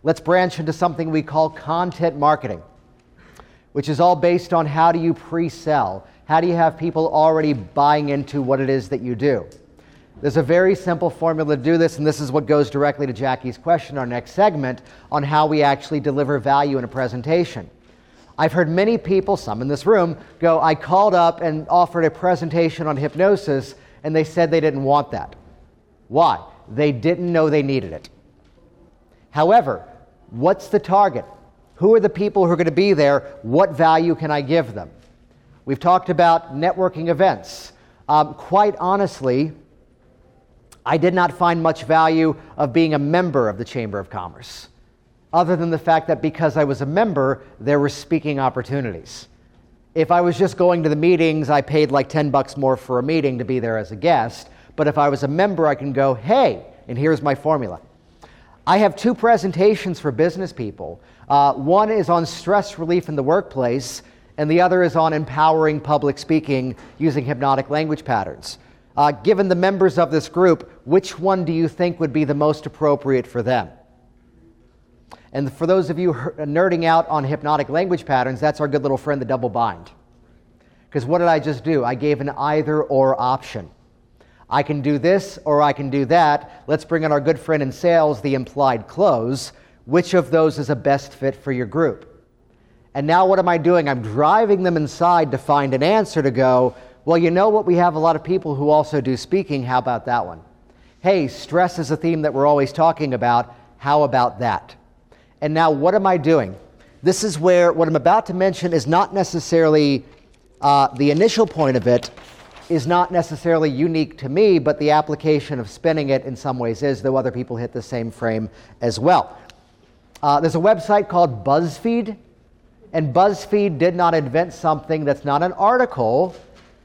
Let's branch into something we call content marketing, which is all based on how do you pre-sell. How do you have people already buying into what it is that you do? There's a very simple formula to do this, and this is what goes directly to Jackie's question, our next segment, on how we actually deliver value in a presentation. I've heard many people, some in this room, go, I called up and offered a presentation on hypnosis, and they said they didn't want that. Why? They didn't know they needed it. However, what's the target? Who are the people who are going to be there? What value can I give them? We've talked about networking events. Quite honestly, I did not find much value of being a member of the Chamber of Commerce, other than the fact that because I was a member, there were speaking opportunities. If I was just going to the meetings, I paid like $10 more for a meeting to be there as a guest. But if I was a member, I can go, hey, and here's my formula. I have two presentations for business people. One is on stress relief in the workplace, and the other is on empowering public speaking using hypnotic language patterns. Given the members of this group, which one do you think would be the most appropriate for them? And for those of you nerding out on hypnotic language patterns, that's our good little friend, the double bind. Because what did I just do? I gave an either-or option. I can do this or I can do that. Let's bring in our good friend in sales, the implied close. Which of those is a best fit for your group? And now what am I doing? I'm driving them inside to find an answer to go, well, you know what? We have a lot of people who also do speaking. How about that one? Hey, stress is a theme that we're always talking about. How about that? And now what am I doing? This is where what I'm about to mention is not necessarily the initial point of it is not necessarily unique to me, but the application of spinning it in some ways is, though other people hit the same frame as well. There's a website called BuzzFeed, and BuzzFeed did not invent something that's not an article.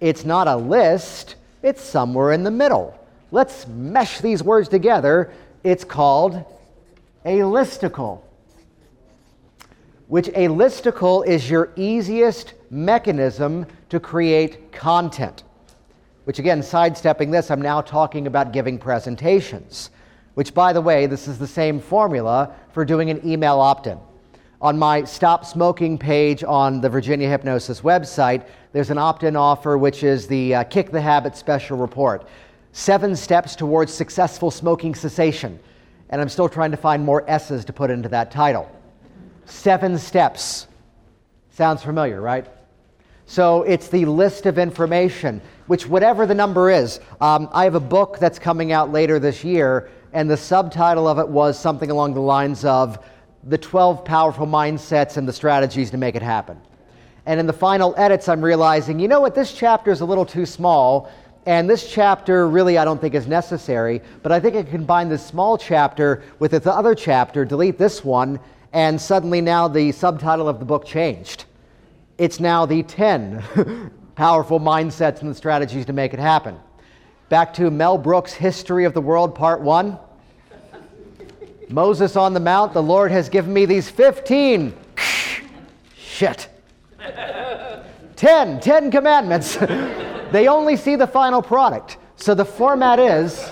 It's not a list. It's somewhere in the middle. Let's mesh these words together. It's called a listicle, which a listicle is your easiest mechanism to create content, which again, sidestepping this, I'm now talking about giving presentations, which by the way, this is the same formula for doing an email opt-in. On my Stop Smoking page on the Virginia Hypnosis website, there's an opt-in offer, which is the Kick the Habit Special Report. 7 steps towards successful smoking cessation. And I'm still trying to find more S's to put into that title. 7 steps. Sounds familiar, right? So it's the list of information, which whatever the number is, I have a book that's coming out later this year, and the subtitle of it was something along the lines of the 12 powerful mindsets and the strategies to make it happen. And in the final edits, I'm realizing, you know what, this chapter is a little too small, and this chapter really I don't think is necessary, but I think I can combine this small chapter with the other chapter, delete this one, and suddenly now the subtitle of the book changed. It's now the 10 powerful mindsets and the strategies to make it happen. Back to Mel Brooks' History of the World, Part 1. Moses on the Mount, the Lord has given me these 15. Shit. 10 commandments. They only see the final product. So the format is...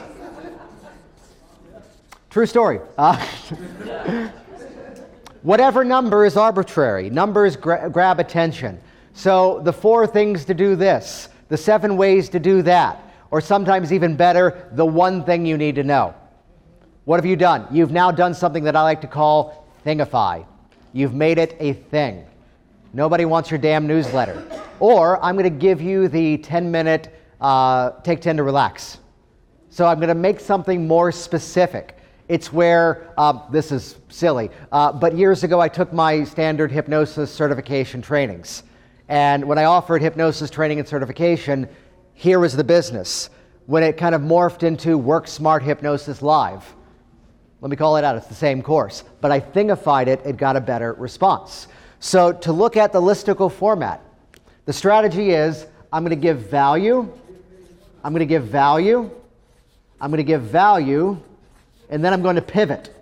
True story. Whatever number is arbitrary. Numbers grab attention. So the 4 things to do this, the 7 ways to do that, or sometimes even better, the one thing you need to know. What have you done? You've now done something that I like to call thingify. You've made it a thing. Nobody wants your damn newsletter. Or I'm going to give you the 10-minute take 10 to relax. So I'm going to make something more specific. It's where, this is silly, but years ago I took my standard hypnosis certification trainings. And when I offered hypnosis training and certification, here was the business. When it kind of morphed into Work Smart Hypnosis Live, let me call it out, it's the same course. But I thingified it, it got a better response. So to look at the listicle format, the strategy is I'm going to give value, I'm going to give value, I'm going to give value, and then I'm going to pivot.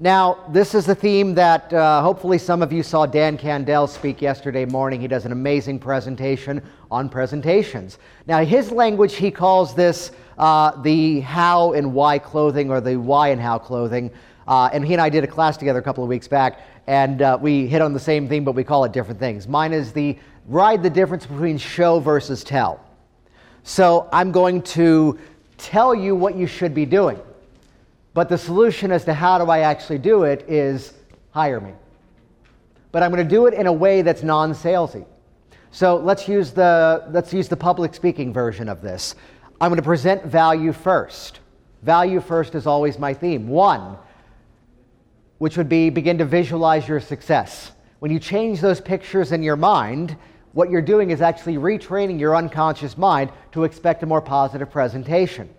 Now, this is the theme that hopefully some of you saw Dan Candell speak yesterday morning. He does an amazing presentation on presentations. Now, his language, he calls this the how and why clothing, or the why and how clothing. And he and I did a class together a couple of weeks back, and we hit on the same theme, but we call it different things. Mine is the ride the difference between show versus tell. So I'm going to tell you what you should be doing. But the solution as to how do I actually do it is hire me. But I'm going to do it in a way that's non-salesy. So let's use the public speaking version of this. I'm going to present value first. Value first is always my theme. 1, which would be begin to visualize your success. When you change those pictures in your mind, what you're doing is actually retraining your unconscious mind to expect a more positive presentation.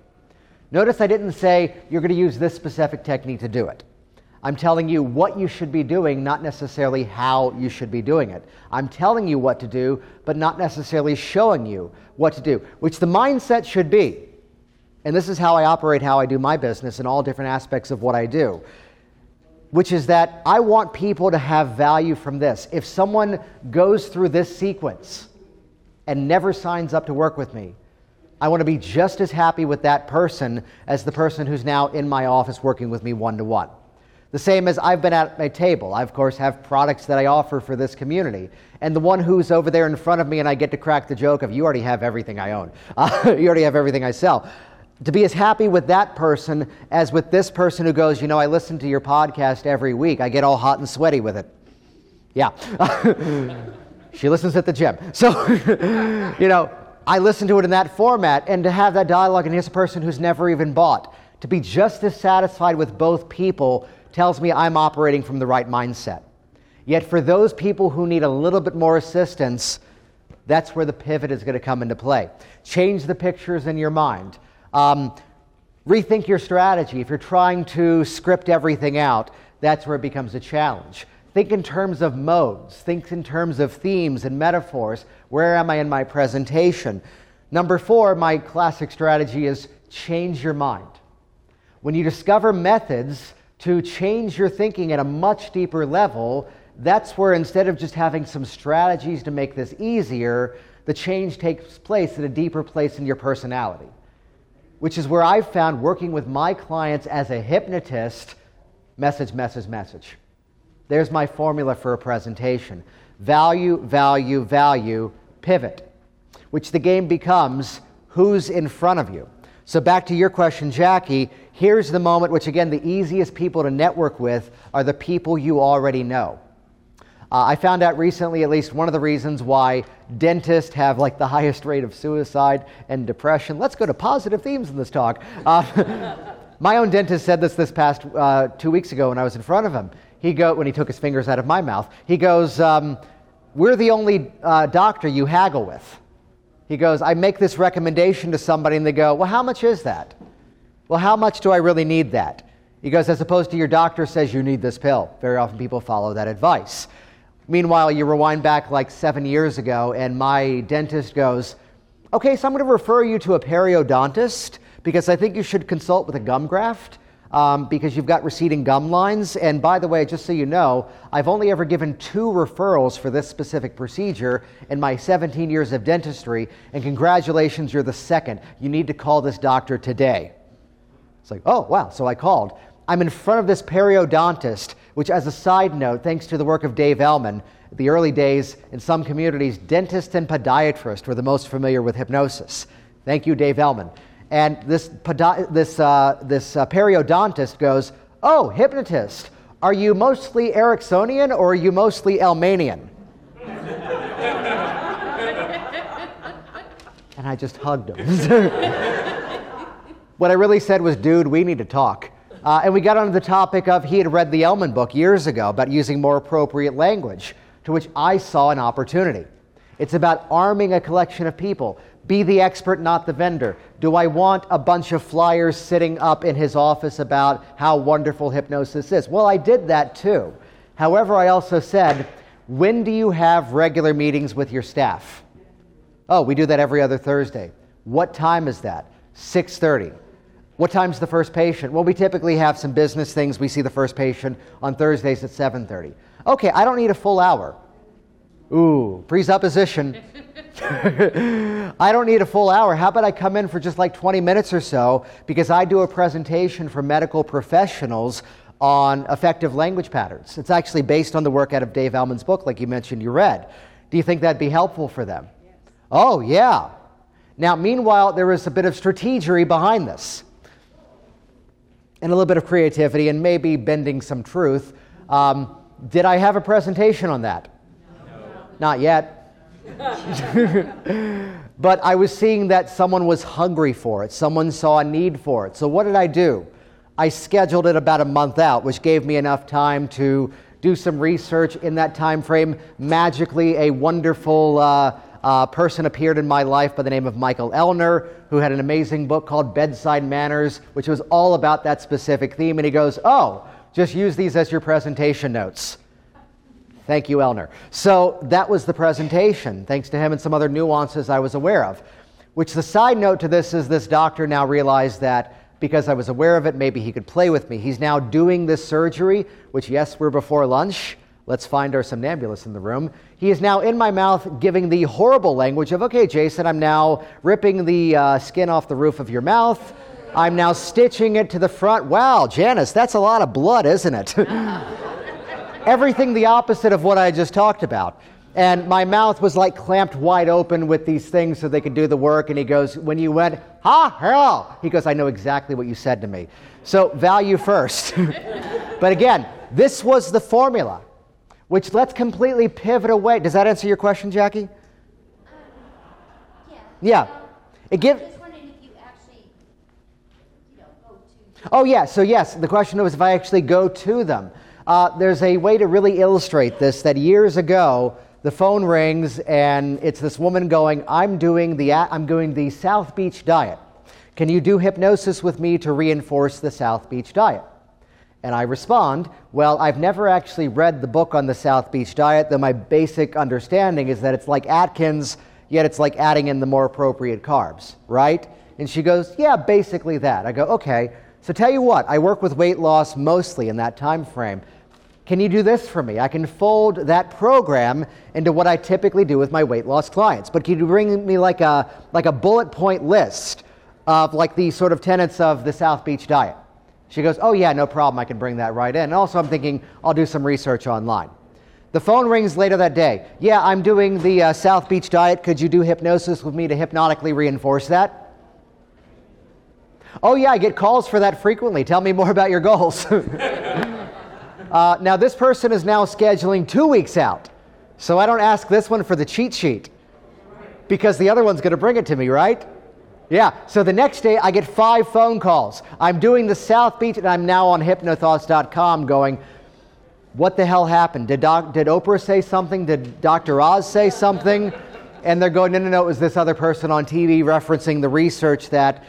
Notice I didn't say you're going to use this specific technique to do it. I'm telling you what you should be doing, not necessarily how you should be doing it. I'm telling you what to do, but not necessarily showing you what to do, which the mindset should be. And this is how I operate, how I do my business and all different aspects of what I do, which is that I want people to have value from this. If someone goes through this sequence and never signs up to work with me, I want to be just as happy with that person as the person who's now in my office working with me one-to-one. The same as I've been at my table. I, of course, have products that I offer for this community. And the one who's over there in front of me and I get to crack the joke of, you already have everything I own. You already have everything I sell. To be as happy with that person as with this person who goes, you know, I listen to your podcast every week. I get all hot and sweaty with it. Yeah. She listens at the gym. So, you know, I listen to it in that format. And to have that dialogue, and here's a person who's never even bought. To be just as satisfied with both people tells me I'm operating from the right mindset. Yet for those people who need a little bit more assistance, that's where the pivot is going to come into play. Change the pictures in your mind. Rethink your strategy. If you're trying to script everything out, that's where it becomes a challenge. Think in terms of modes. Think in terms of themes and metaphors. Where am I in my presentation? Number four, my classic strategy is change your mind. When you discover methods to change your thinking at a much deeper level, that's where instead of just having some strategies to make this easier, the change takes place at a deeper place in your personality, which is where I've found working with my clients as a hypnotist, message, message, message. There's my formula for a presentation. Value, value, value, pivot, which the game becomes who's in front of you. So back to your question, Jackie, here's the moment which, again, the easiest people to network with are the people you already know. I found out recently at least one of the reasons why dentists have like the highest rate of suicide and depression. Let's go to positive themes in this talk. My own dentist said this past 2 weeks ago when I was in front of him. When he took his fingers out of my mouth, he goes, we're the only doctor you haggle with. He goes, I make this recommendation to somebody and they go, well, how much is that? Well, how much do I really need that? He goes, as opposed to your doctor says you need this pill. Very often people follow that advice. Meanwhile, you rewind back like 7 years ago and my dentist goes, okay, so I'm going to refer you to a periodontist because I think you should consult with a gum graft because you've got receding gum lines. And by the way, just so you know, I've only ever given 2 referrals for this specific procedure in my 17 years of dentistry. And congratulations, you're the second. You need to call this doctor today. It's like, oh, wow. So I called. I'm in front of this periodontist, which as a side note, thanks to the work of Dave Elman, the early days in some communities, dentists and podiatrists were the most familiar with hypnosis. Thank you, Dave Elman. And this periodontist goes, oh, hypnotist, are you mostly Ericksonian or are you mostly Elmanian? And I just hugged him. What I really said was, dude, we need to talk. And we got onto the topic of he had read the Elman book years ago about using more appropriate language, to which I saw an opportunity. It's about arming a collection of people. Be the expert, not the vendor. Do I want a bunch of flyers sitting up in his office about how wonderful hypnosis is? Well, I did that too. However, I also said, when do you have regular meetings with your staff? Oh, we do that every other Thursday. What time is that? 6:30. What time's the first patient? Well, we typically have some business things. We see the first patient on Thursdays at 7:30. Okay, I don't need a full hour. Ooh, presupposition. I don't need a full hour. How about I come in for just like 20 minutes or so because I do a presentation for medical professionals on effective language patterns. It's actually based on the work out of Dave Ellman's book, like you mentioned you read. Do you think that'd be helpful for them? Yes. Oh, yeah. Now, meanwhile, there is a bit of strategy behind this, and a little bit of creativity and maybe bending some truth. Did I have a presentation on that? No. Not yet. But I was seeing that someone was hungry for it. Someone saw a need for it. So what did I do? I scheduled it about a month out, which gave me enough time to do some research in that time frame. Magically, a wonderful person appeared in my life by the name of Michael Ellner, who had an amazing book called Bedside Manners, which was all about that specific theme. And he goes, oh, just use these as your presentation notes. Thank you, Ellner. So that was the presentation, thanks to him and some other nuances I was aware of. Which the side note to this is this doctor now realized that because I was aware of it, maybe he could play with me. He's now doing this surgery, which, yes, we're before lunch. Let's find our somnambulist in the room. He is now in my mouth giving the horrible language of, okay, Jason, I'm now ripping the skin off the roof of your mouth. I'm now stitching it to the front. Wow, Janice, that's a lot of blood, isn't it? Everything the opposite of what I just talked about. And my mouth was like clamped wide open with these things so they could do the work. And he goes, when you went, ha, hello. He goes, I know exactly what you said to me. So value first. But again, this was the formula, which let's completely pivot away. Does that answer your question, Jackie? Yeah. I just wondered if you actually, go to. Oh, yeah. So, yes, the question was if I actually go to them. There's a way to really illustrate this that years ago, the phone rings and it's this woman going, I'm doing the South Beach diet. Can you do hypnosis with me to reinforce the South Beach diet? And I respond, well, I've never actually read the book on the South Beach diet, though my basic understanding is that it's like Atkins, yet it's like adding in the more appropriate carbs, right? And she goes, yeah, basically that. I go, okay, so tell you what, I work with weight loss mostly in that time frame. Can you do this for me? I can fold that program into what I typically do with my weight loss clients. But can you bring me like a bullet point list of like the sort of tenets of the South Beach diet? She goes, oh yeah, no problem, I can bring that right in. And also I'm thinking, I'll do some research online. The phone rings later that day. Yeah, I'm doing the South Beach diet. Could you do hypnosis with me to hypnotically reinforce that? Oh yeah, I get calls for that frequently. Tell me more about your goals. Now, this person is now scheduling 2 weeks out, so I don't ask this one for the cheat sheet because the other one's going to bring it to me, right? Yeah, so the next day I get 5 phone calls. I'm doing the South Beach, and I'm now on HypnoThoughts.com going, what the hell happened? Did Oprah say something? Did Dr. Oz say something? And they're going, no, it was this other person on TV referencing the research that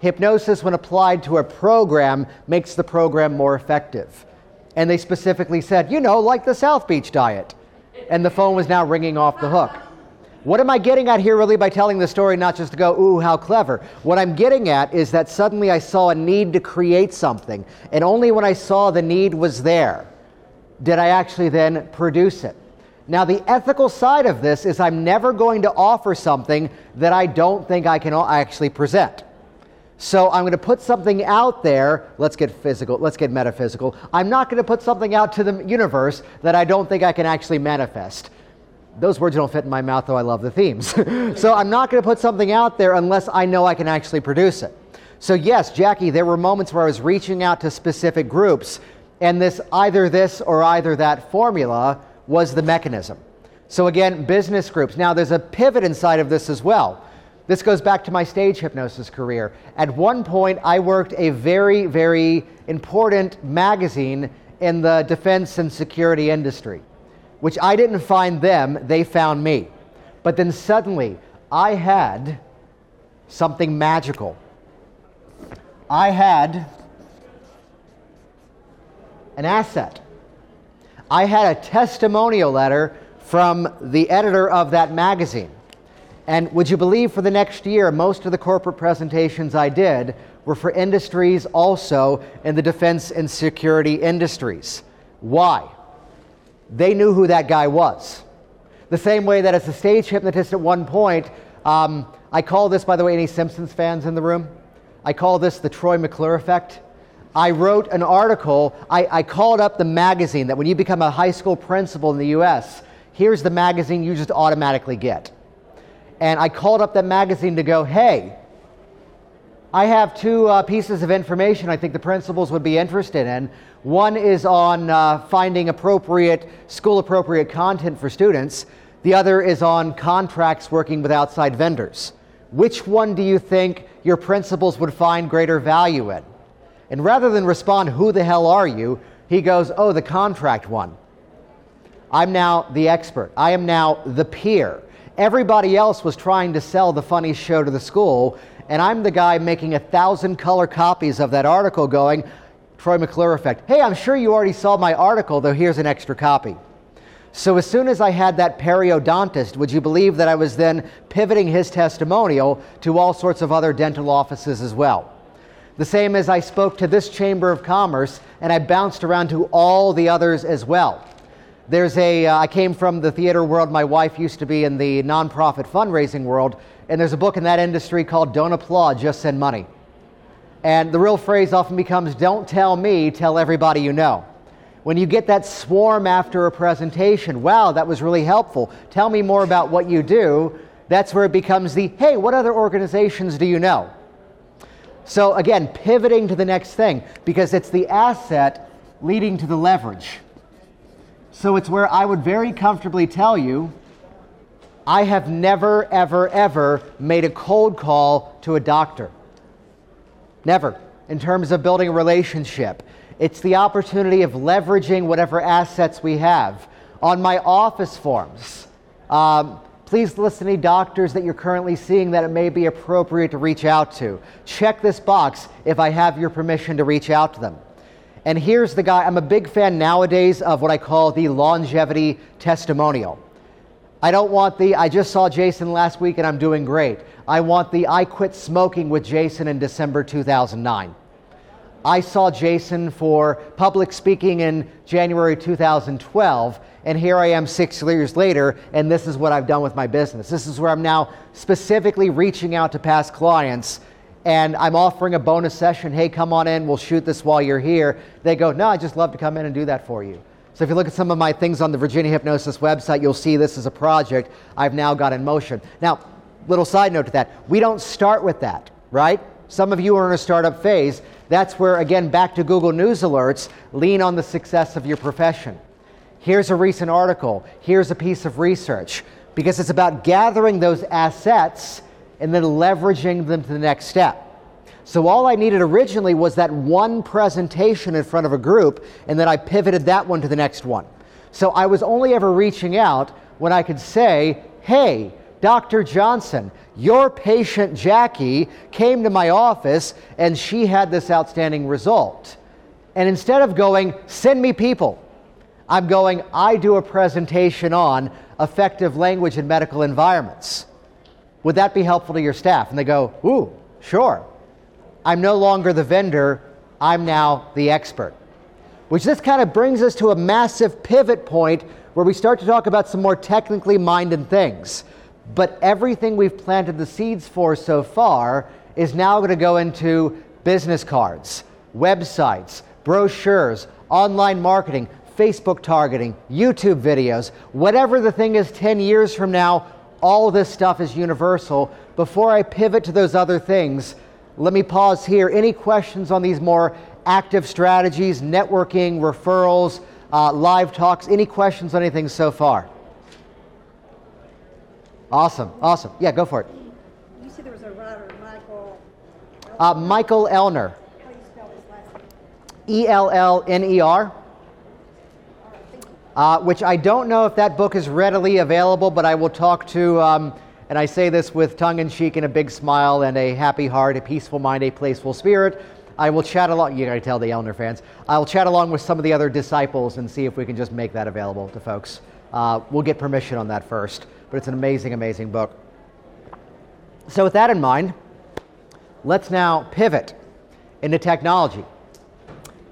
hypnosis, when applied to a program, makes the program more effective. And they specifically said, like the South Beach diet. And the phone was now ringing off the hook. What am I getting at here really by telling the story, not just to go, ooh, how clever? What I'm getting at is that suddenly I saw a need to create something. And only when I saw the need was there did I actually then produce it. Now, the ethical side of this is I'm never going to offer something that I don't think I can actually present. So I'm going to put something out there. Let's get physical. Let's get metaphysical. I'm not going to put something out to the universe that I don't think I can actually manifest. Those words don't fit in my mouth, though I love the themes. So I'm not going to put something out there unless I know I can actually produce it. So yes, Jackie, there were moments where I was reaching out to specific groups, and this or that formula was the mechanism. So again, business groups. Now, there's a pivot inside of this as well. This goes back to my stage hypnosis career. At one point, I worked a very, very important magazine in the defense and security industry, which I didn't find them, they found me. But then suddenly, I had something magical. I had an asset. I had a testimonial letter from the editor of that magazine. And would you believe for the next year, most of the corporate presentations I did were for industries also in the defense and security industries. Why? They knew who that guy was. The same way that as a stage hypnotist at one point, I call this, by the way, any Simpsons fans in the room? I call this the Troy McClure effect. I wrote an article. I called up the magazine that when you become a high school principal in the U.S., here's the magazine you just automatically get. And I called up that magazine to go, hey, I have two pieces of information I think the principals would be interested in. One is on finding school-appropriate content for students. The other is on contracts working with outside vendors. Which one do you think your principals would find greater value in? And rather than respond, who the hell are you? He goes, oh, the contract one. I'm now the expert. I am now the peer. Everybody else was trying to sell the funny show to the school, and I'm the guy making 1,000 color copies of that article going, Troy McClure effect. Hey, I'm sure you already saw my article, though here's an extra copy. So as soon as I had that periodontist, would you believe that I was then pivoting his testimonial to all sorts of other dental offices as well? The same as I spoke to this Chamber of Commerce, and I bounced around to all the others as well. There's I came from the theater world. My wife used to be in the nonprofit fundraising world, and there's a book in that industry called Don't Applaud, Just Send Money. And the real phrase often becomes, don't tell me, tell everybody you know. When you get that swarm after a presentation, wow, that was really helpful, tell me more about what you do, that's where it becomes the, hey, what other organizations do you know? So again, pivoting to the next thing, because it's the asset leading to the leverage. So it's where I would very comfortably tell you, I have never, ever, ever made a cold call to a doctor. Never, in terms of building a relationship. It's the opportunity of leveraging whatever assets we have. On my office forms, please list any doctors that you're currently seeing that it may be appropriate to reach out to. Check this box if I have your permission to reach out to them. And here's the guy, I'm a big fan nowadays of what I call the longevity testimonial. I don't want the, I just saw Jason last week and I'm doing great. I want the, I quit smoking with Jason in December 2009. I saw Jason for public speaking in January 2012, and here I am 6 years later, and this is what I've done with my business. This is where I'm now specifically reaching out to past clients, and I'm offering a bonus session. Hey, come on in, we'll shoot this while you're here. They go, no, I'd just love to come in and do that for you. So if you look at some of my things on the Virginia Hypnosis website, you'll see this is a project I've now got in motion. Now, little side note to that, we don't start with that, right? Some of you are in a startup phase. That's where, again, back to Google News Alerts, lean on the success of your profession. Here's a recent article. Here's a piece of research. Because it's about gathering those assets and then leveraging them to the next step. So all I needed originally was that one presentation in front of a group, and then I pivoted that one to the next one. So I was only ever reaching out when I could say, hey, Dr. Johnson, your patient Jackie came to my office and she had this outstanding result. And instead of going, send me people, I'm going, I do a presentation on effective language in medical environments. Would that be helpful to your staff? And they go, ooh, sure. I'm no longer the vendor, I'm now the expert. Which this kind of brings us to a massive pivot point where we start to talk about some more technically minded things. But everything we've planted the seeds for so far is now going to go into business cards, websites, brochures, online marketing, Facebook targeting, YouTube videos, whatever the thing is 10 years from now, all this stuff is universal. Before I pivot to those other things, let me pause here. Any questions on these more active strategies, networking, referrals, live talks? Any questions on anything so far? Awesome, awesome. Yeah, go for it. You said there was a writer, Michael Ellner. Michael Ellner. How do you spell his last name? E-L-L-N-E-R. Which I don't know if that book is readily available, but I will talk to, and I say this with tongue in cheek and a big smile and a happy heart, a peaceful mind, a placeful spirit. I will chat along, you gotta tell the Ellner fans, I'll chat along with some of the other disciples and see if we can just make that available to folks. We'll get permission on that first. But it's an amazing, amazing book. So with that in mind, let's now pivot into technology.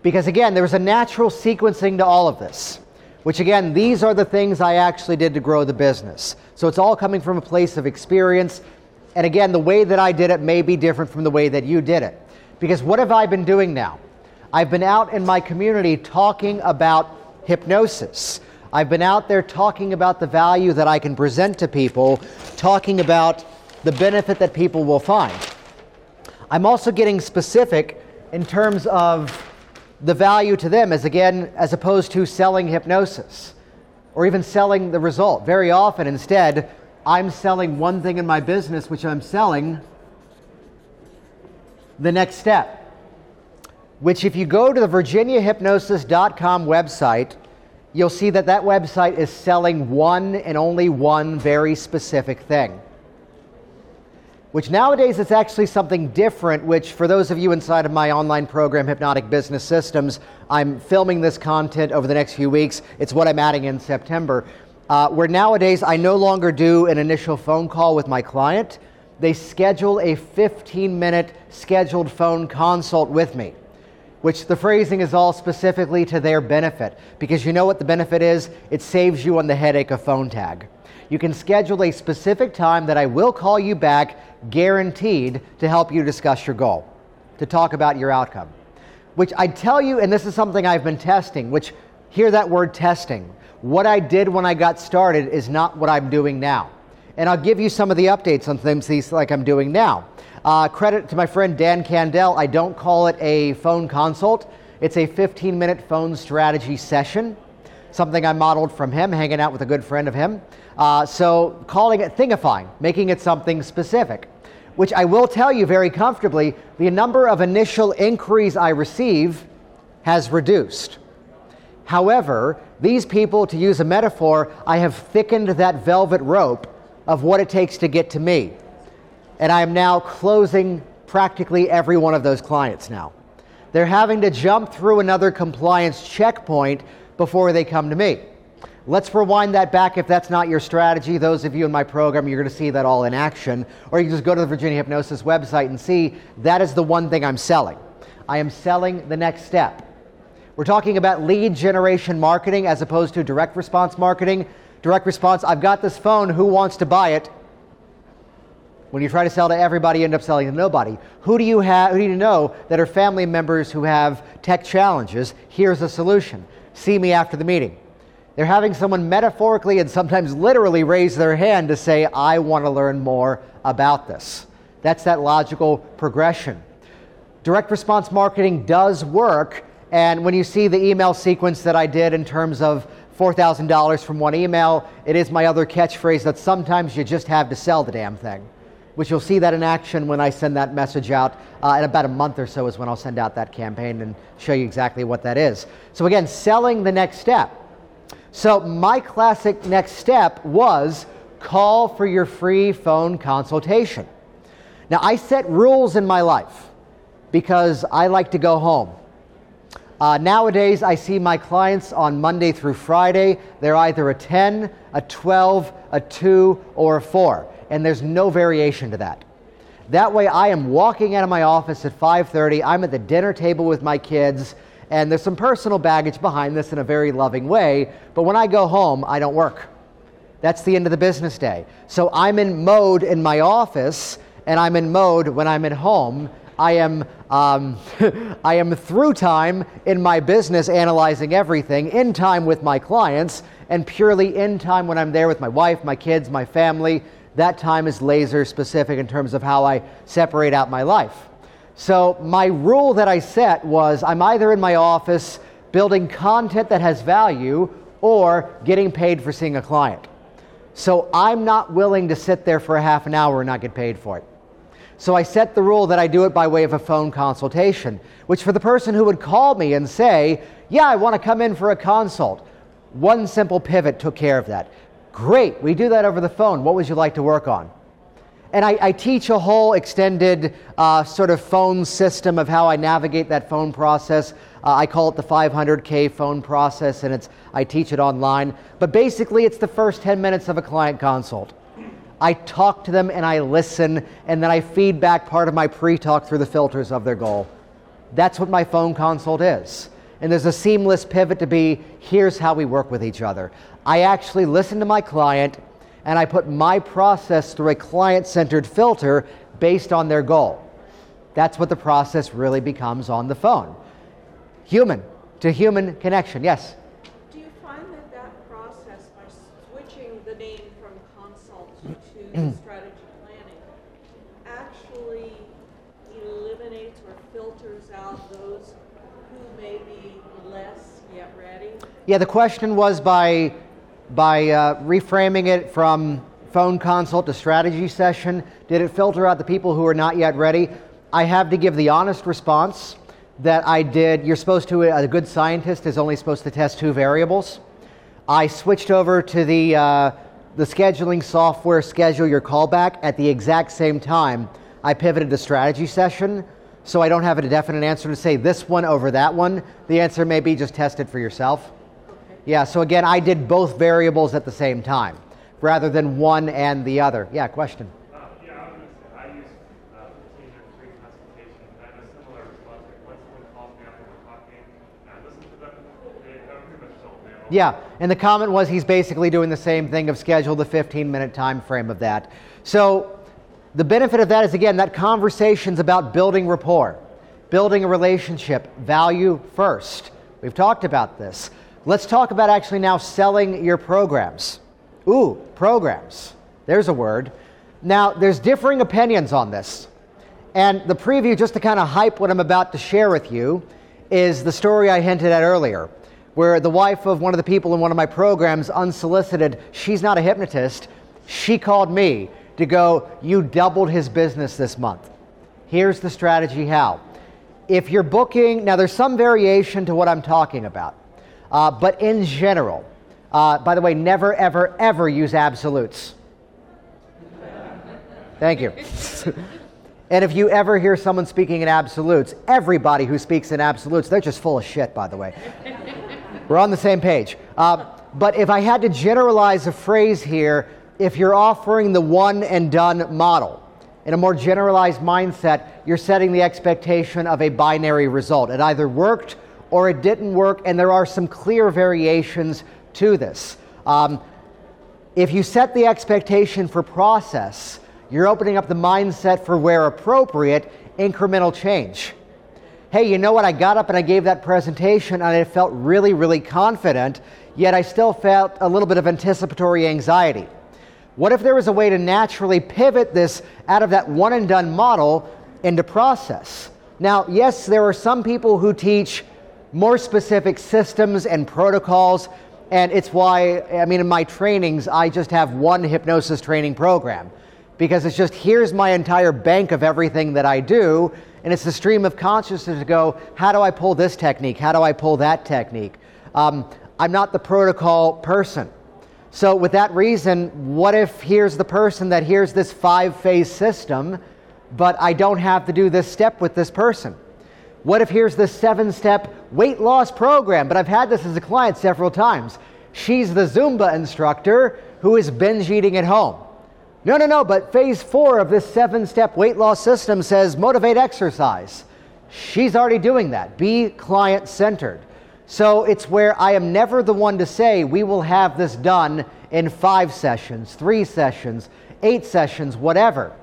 Because again, there was a natural sequencing to all of this, which again, these are the things I actually did to grow the business. So it's all coming from a place of experience. And again, the way that I did it may be different from the way that you did it. Because what have I been doing now? I've been out in my community talking about hypnosis. I've been out there talking about the value that I can present to people, talking about the benefit that people will find. I'm also getting specific in terms of the value to them as, again, as opposed to selling hypnosis or even selling the result. Very often, instead, I'm selling one thing in my business, which I'm selling the next step, which if you go to the virginiahypnosis.com website, you'll see that that website is selling one and only one very specific thing. which nowadays is actually something different, which for those of you inside of my online program, Hypnotic Business Systems, I'm filming this content over the next few weeks. It's what I'm adding in September, where nowadays I no longer do an initial phone call with my client. They schedule a 15-minute scheduled phone consult with me, which the phrasing is all specifically to their benefit, because you know what the benefit is? It saves you on the headache of phone tag. You can schedule a specific time that I will call you back, guaranteed, to help you discuss your goal, to talk about your outcome. Which I tell you, and this is something I've been testing, which, hear that word testing. What I did when I got started is not what I'm doing now. And I'll give you some of the updates on things like I'm doing now. Credit to my friend Dan Candell, I don't call it a phone consult. It's a 15-minute phone strategy session, something I modeled from him, hanging out with a good friend of him. So calling it thingifying, making it something specific, which I will tell you very comfortably, the number of initial inquiries I receive has reduced. However, these people, to use a metaphor, I have thickened that velvet rope of what it takes to get to me. And I am now closing practically every one of those clients now. They're having to jump through another compliance checkpoint before they come to me. Let's rewind that back if that's not your strategy. Those of you in my program, you're gonna see that all in action. Or you can just go to the Virginia Hypnosis website and see that is the one thing I'm selling. I am selling the next step. We're talking about lead generation marketing as opposed to direct response marketing. Direct response, I've got this phone, who wants to buy it? When you try to sell to everybody, you end up selling to nobody. Who do you know that are family members who have tech challenges? Here's a solution. See me after the meeting. They're having someone metaphorically and sometimes literally raise their hand to say, I want to learn more about this. That's that logical progression. Direct response marketing does work. And when you see the email sequence that I did in terms of $4,000 from one email, it is my other catchphrase that sometimes you just have to sell the damn thing, which you'll see that in action when I send that message out in about a month or so is when I'll send out that campaign and show you exactly what that is. So again, selling the next step. So my classic next step was call for your free phone consultation. Now I set rules in my life because I like to go home. Nowadays, I see my clients on Monday through Friday. They're either a 10, a 12, a 2, or a 4, and there's no variation to that. That way, I am walking out of my office at 5:30. I'm at the dinner table with my kids, and there's some personal baggage behind this in a very loving way, but when I go home, I don't work. That's the end of the business day. So I'm in mode in my office, and I'm in mode when I'm at home. I am through time in my business, analyzing everything, in time with my clients, and purely in time when I'm there with my wife, my kids, my family. That time is laser specific in terms of how I separate out my life. So my rule that I set was I'm either in my office building content that has value or getting paid for seeing a client. So I'm not willing to sit there for a half an hour and not get paid for it. So I set the rule that I do it by way of a phone consultation, which for the person who would call me and say, yeah, I want to come in for a consult, one simple pivot took care of that. Great, we do that over the phone. What would you like to work on? And I teach a whole extended sort of phone system of how I navigate that phone process. I call it the 500K phone process, and I teach it online. But basically, it's the first 10 minutes of a client consult. I talk to them and I listen, and then I feed back part of my pre-talk through the filters of their goal. That's what my phone consult is. And there's a seamless pivot to be, here's how we work with each other. I actually listen to my client and I put my process through a client-centered filter based on their goal. That's what the process really becomes on the phone. Human to human connection, yes? Strategy planning actually eliminates or filters out those who may be less yet ready? Yeah, the question was by reframing it from phone consult to strategy session, did it filter out the people who are not yet ready? I have to give the honest response that I did. You're supposed to, a good scientist is only supposed to test two variables. I switched over to the the scheduling software schedule your callback at the exact same time, I pivoted to strategy session. So I don't have a definite answer to say this one over that one. The answer may be just test it for yourself. Okay. Yeah, so again, I did both variables at the same time rather than one and the other. Yeah, question. Yeah, and the comment was he's basically doing the same thing of schedule the 15-minute time frame of that. So the benefit of that is, again, that conversation's about building rapport, building a relationship, value first. We've talked about this. Let's talk about actually now selling your programs. Ooh, programs. There's a word. Now, there's differing opinions on this. And the preview, just to kind of hype what I'm about to share with you, is the story I hinted at earlier, where the wife of one of the people in one of my programs, unsolicited, she's not a hypnotist, she called me to go, you doubled his business this month. Here's the strategy how. If you're booking, now there's some variation to what I'm talking about, but in general, by the way, never, ever, ever use absolutes. Thank you. And if you ever hear someone speaking in absolutes, everybody who speaks in absolutes, they're just full of shit, by the way. We're on the same page. But if I had to generalize a phrase here, if you're offering the one and done model in a more generalized mindset, you're setting the expectation of a binary result. It either worked or it didn't work, and there are some clear variations to this. If you set the expectation for process, you're opening up the mindset for, where appropriate, incremental change. Hey, you know what? I got up and I gave that presentation and I felt really, really confident, yet I still felt a little bit of anticipatory anxiety. What if there was a way to naturally pivot this out of that one and done model into process? Now, yes, there are some people who teach more specific systems and protocols, and it's why, I mean, in my trainings, I just have one hypnosis training program, because it's just, here's my entire bank of everything that I do, and it's the stream of consciousness to go, how do I pull this technique? How do I pull that technique? I'm not the protocol person. So with that reason, what if here's the person that hears this 5-phase system, but I don't have to do this step with this person? What if here's this 7-step weight loss program, but I've had this as a client several times. She's the Zumba instructor who is binge eating at home. No, but phase 4 of this 7-step weight loss system says motivate exercise. She's already doing that. Be client-centered. So it's where I am never the one to say we will have this done in 5 sessions, 3 sessions, 8 sessions, whatever.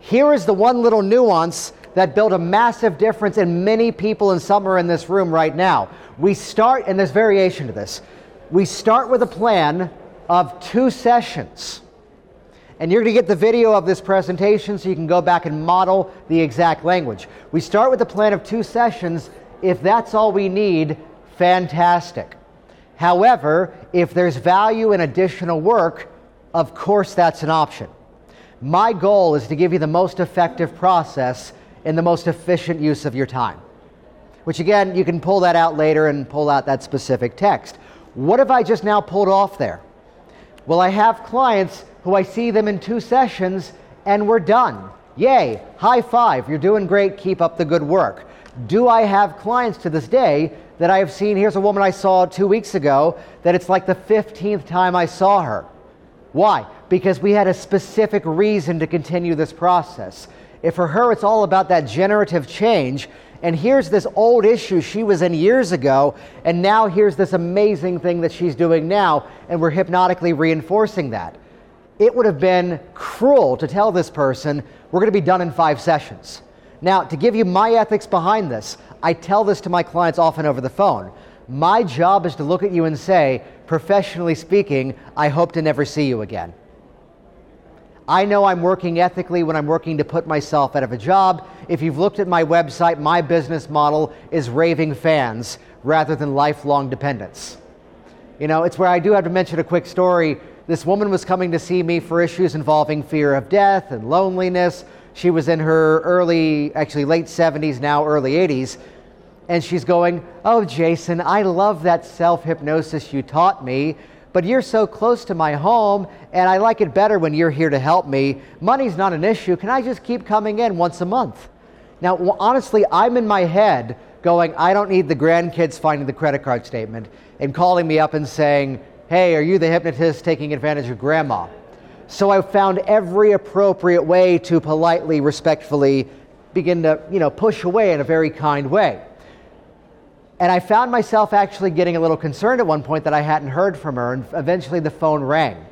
Here is the one little nuance that built a massive difference in many people, and some are in this room right now. We start, and there's variation to this, we start with a plan of 2 sessions. And you're going to get the video of this presentation so you can go back and model the exact language. We start with a plan of 2 sessions. If that's all we need, fantastic. However, if there's value in additional work, of course that's an option. My goal is to give you the most effective process and the most efficient use of your time. Which again, you can pull that out later and pull out that specific text. What have I just now pulled off there? Well, I have clients who I see them in 2 sessions and we're done. Yay, high five, you're doing great, keep up the good work. Do I have clients to this day that I have seen? Here's a woman I saw 2 weeks ago that it's like the 15th time I saw her. Why? Because we had a specific reason to continue this process. If for her it's all about that generative change, and here's this old issue she was in years ago, and now here's this amazing thing that she's doing now, and we're hypnotically reinforcing that. It would have been cruel to tell this person, we're going to be done in 5 sessions. Now, to give you my ethics behind this, I tell this to my clients often over the phone. My job is to look at you and say, professionally speaking, I hope to never see you again. I know I'm working ethically when I'm working to put myself out of a job. If you've looked at my website, my business model is raving fans rather than lifelong dependents. You know, it's where I do have to mention a quick story. This woman was coming to see me for issues involving fear of death and loneliness. She was in her late 70s, now early 80s. And she's going, oh, Jason, I love that self-hypnosis you taught me, but you're so close to my home and I like it better when you're here to help me. Money's not an issue. Can I just keep coming in once a month? Now, honestly, I'm in my head going, I don't need the grandkids finding the credit card statement and calling me up and saying, hey, are you the hypnotist taking advantage of grandma? So I found every appropriate way to politely, respectfully begin to, push away in a very kind way. And I found myself actually getting a little concerned at one point that I hadn't heard from her, and eventually the phone rang.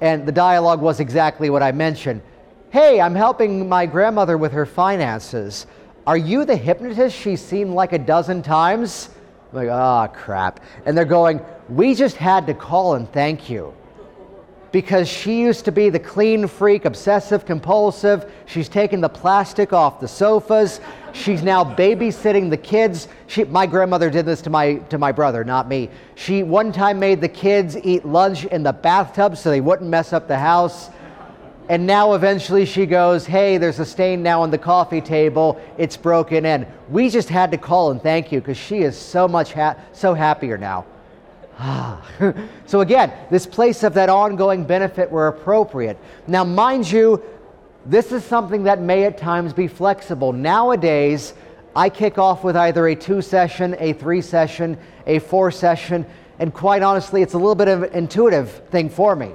And the dialogue was exactly what I mentioned. Hey, I'm helping my grandmother with her finances. Are you the hypnotist she's seen like a dozen times? I'm like, ah, crap. And they're going, we just had to call and thank you. Because she used to be the clean freak, obsessive, compulsive. She's taken the plastic off the sofas. She's now babysitting the kids. My grandmother did this to my brother, not me. She one time made the kids eat lunch in the bathtub so they wouldn't mess up the house. And now eventually she goes, hey, there's a stain now on the coffee table. It's broken in. We just had to call and thank you because she is so happier now. So again, this place of that ongoing benefit were appropriate. Now, mind you, this is something that may at times be flexible. Nowadays, I kick off with either a 2-session, a 3-session, a 4-session, and quite honestly, it's a little bit of an intuitive thing for me.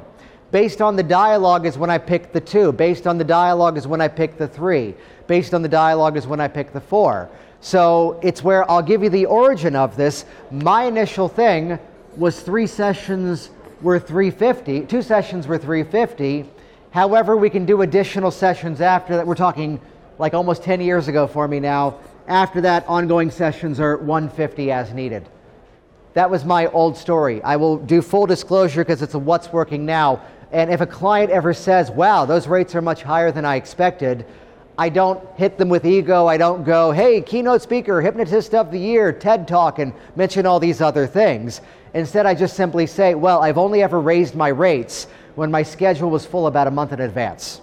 Based on the dialogue is when I pick the 2. Based on the dialogue is when I pick the 3. Based on the dialogue is when I pick the 4. So it's where I'll give you the origin of this. My initial thing was 3 sessions were 350, 2 sessions were 350. However, we can do additional sessions after that. We're talking like almost 10 years ago for me now. After that, ongoing sessions are 150 as needed. That was my old story. I will do full disclosure because it's a what's working now. And if a client ever says, wow, those rates are much higher than I expected, I don't hit them with ego. I don't go, hey, keynote speaker, hypnotist of the year, TED Talk, and mention all these other things. Instead, I just simply say, well, I've only ever raised my rates when my schedule was full about a month in advance,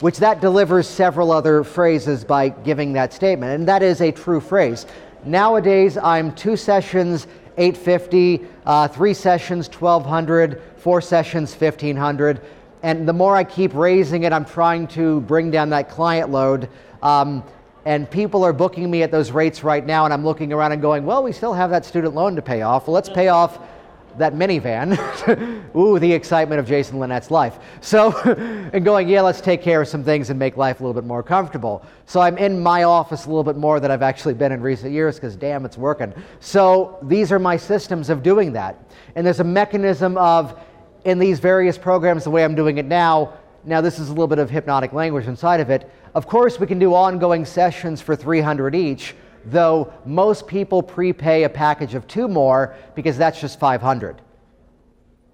which that delivers several other phrases by giving that statement. And that is a true phrase. Nowadays, I'm 2 sessions, 850, 3 sessions, 1,200, 4 sessions, 1,500. And the more I keep raising it, I'm trying to bring down that client load. And people are booking me at those rates right now. And I'm looking around and going, well, we still have that student loan to pay off. Well, let's pay off that minivan. Ooh, the excitement of Jason Linett's life. So, and going, yeah, let's take care of some things and make life a little bit more comfortable. So I'm in my office a little bit more than I've actually been in recent years because damn, it's working. So these are my systems of doing that. And there's a mechanism of, in these various programs, the way I'm doing it now this is a little bit of hypnotic language inside of it. Of course, we can do ongoing sessions for 300 each, though most people prepay a package of 2 more because that's just 500.